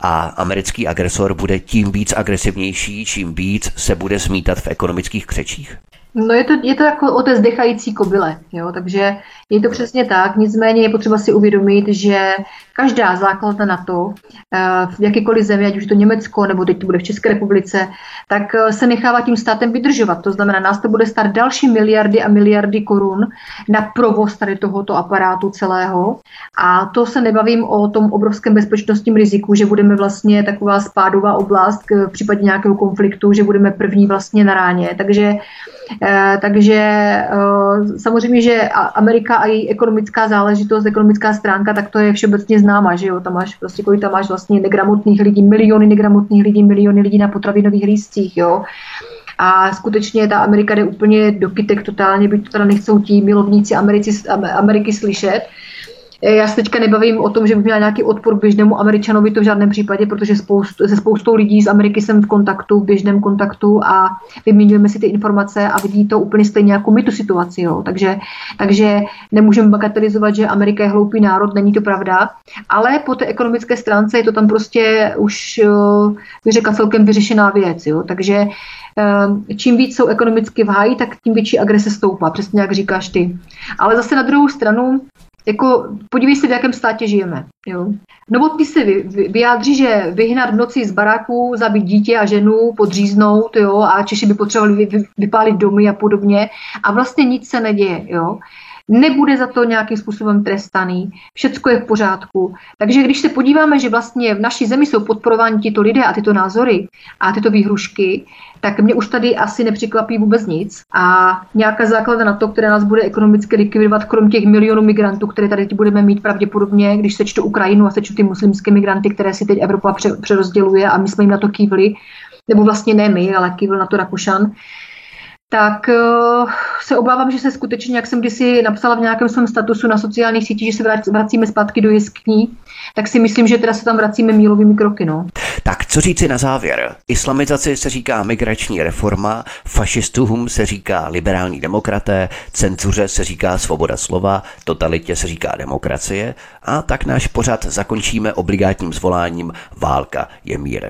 A americký agresor bude tím víc agresivnější, čím víc se bude zmítat v ekonomických křečích? No je to jako o té zdechající kobyle, jo? Takže je to přesně tak, nicméně je potřeba si uvědomit, že každá základna NATO v jakékoliv zemi, ať už to Německo, nebo teď to bude v České republice, tak se nechává tím státem vydržovat. To znamená, nás to bude stát další miliardy a miliardy korun na provoz tady tohoto aparátu celého. A to se nebavím o tom obrovském bezpečnostním riziku, že budeme vlastně taková spádová oblast v případě nějakého konfliktu, že budeme první vlastně na ráně. Takže samozřejmě, že Amerika a její ekonomická záležitost, ekonomická stránka, tak to je všeobecně známa, že jo, tam máš vlastně negramotných lidí, miliony lidí na potravinových lístcích, jo. A skutečně ta Amerika jde úplně do kytek totálně, byť to teda nechcou ti milovníci Ameriky slyšet. Já se teďka nebavím o tom, že bych měla nějaký odpor běžnému Američanovi, to v žádném případě, protože se spoustou lidí z Ameriky jsem v kontaktu, v běžném kontaktu a vyměňujeme si ty informace a vidí to úplně stejně jako my tu situaci. Jo. Takže nemůžeme bagatelizovat, že Amerika je hloupý národ, není to pravda, ale po té ekonomické stránce je to tam prostě už, bych řekla, celkem vyřešená věc. Jo. Takže čím víc jsou ekonomicky v háji, tak tím větší agrese stoupá, přesně jak říkáš ty. Ale zase na druhou stranu, jako podívej se, v jakém státě žijeme. Jo. Novotný se vyjádří, že vyhnat v noci z baráku, zabít dítě a ženu, podříznout, jo, a Češi by potřebovali vypálit domy a podobně. A vlastně nic se neděje. Jo. Nebude za to nějakým způsobem trestaný, všecko je v pořádku. Takže když se podíváme, že vlastně v naší zemi jsou podporováni tyto lidé a tyto názory a tyto výhrušky, tak mě už tady asi nepřekvapí vůbec nic. A nějaká základna na to, která nás bude ekonomicky likvidovat, krom těch milionů migrantů, které tady budeme mít pravděpodobně, když sečtu Ukrajinu a sečtu ty muslimské migranty, které si teď Evropa přerozděluje a my jsme jim na to kývli, nebo vlastně ne my, ale kývl na to Rakušan, tak se obávám, že se skutečně, jak jsem kdysi napsala v nějakém svém statusu na sociálních sítích, že se vracíme zpátky do jeskyní, tak si myslím, že teda se tam vracíme mílovými kroky. No. Tak co říci na závěr? Islamizaci se říká migrační reforma, fašistům se říká liberální demokraté, cenzuře se říká svoboda slova, totalitě se říká demokracie a tak náš pořad zakončíme obligátním zvoláním Válka je mír.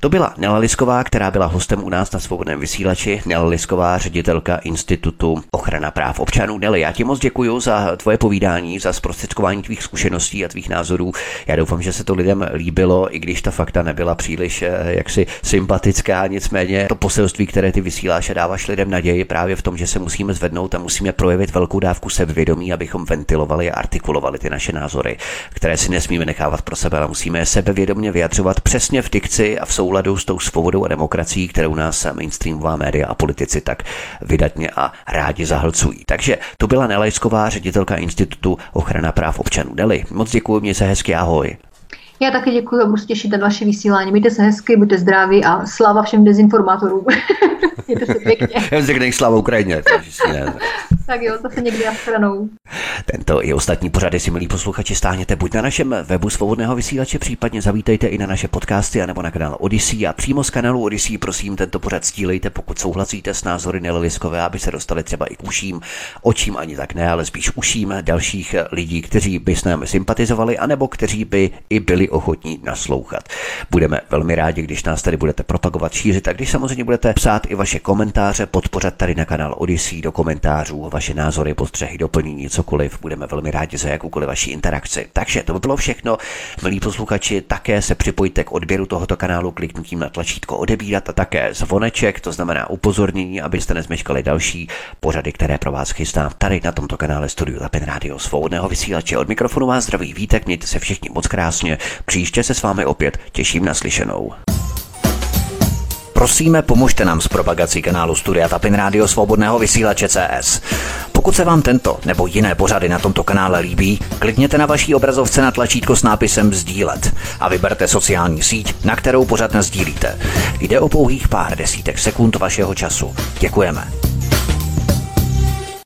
To byla Nela Lisková, která byla hostem u nás na Svobodném vysílači. Nela Lisková Nikonorová, ředitelka Institutu ochrany práv občanů. Neli, já ti moc děkuji za tvoje povídání, za zprostředkování tvých zkušeností a tvých názorů. Já doufám, že se to lidem líbilo, i když ta fakta nebyla příliš jaksi sympatická, nicméně to poselství, které ty vysíláš a dáváš lidem naději právě v tom, že se musíme zvednout a musíme projevit velkou dávku sebevědomí, abychom ventilovali a artikulovali ty naše názory, které si nesmíme nechávat pro sebe, ale musíme je sebevědomě vyjadřovat přesně v dikci a v souladu s tou svobodou a demokracií, kterou nás mainstreamová média a politici tak vydatně a rádi zahlcují. Takže to byla Nela Lisková, ředitelka Institutu ochrana práv občanů. Neli, moc děkuji, mě se hezky, ahoj. Já taky děkuji a budu se těšit na vaše vysílání. Mějte se hezky, buďte zdraví a sláva všem dezinformátorům. Mějte se pěkně. Já řekneš sláva Ukrajině. Tak jo, zase někdy na stranou. Tento i ostatní pořady si, milí posluchači, stáhněte buď na našem webu Svobodného vysílače, případně zavítejte i na naše podcasty anebo na kanál Odysee a přímo z kanálu Odysee prosím tento pořad sdílejte, pokud souhlasíte s názory Nely Liskové, aby se dostali třeba i k uším, očím ani tak ne, ale spíš uším dalších lidí, kteří by s námi sympatizovali anebo kteří by i byli ochotní naslouchat. Budeme velmi rádi, když nás tady budete propagovat, šířit a když samozřejmě budete psát i vaše komentáře, podpořat tady na kanál Odysee do komentářů vaše názory, postřehy, doplnění, cokoliv. Budeme velmi rádi za jakoukoliv vaši interakci. Takže to by bylo všechno. Milí posluchači, také se připojte k odběru tohoto kanálu kliknutím na tlačítko odebírat a také zvoneček, to znamená upozornění, abyste nezmeškali další pořady, které pro vás chystám tady na tomto kanále Studiu Tapin Radio Svobodného vysílače. Od mikrofonu vás zdraví Vítek, mějte se všichni moc krásně. Příště se s vámi opět těším na slyšenou. Prosíme, pomožte nám s propagací kanálu Studia Tapin Radio Svobodného vysílače CS. Pokud se vám tento nebo jiné pořady na tomto kanále líbí, klikněte na vaší obrazovce na tlačítko s nápisem sdílet a vyberte sociální síť, na kterou pořad nasdílíte. Jde o pouhých pár desítek sekund vašeho času. Děkujeme.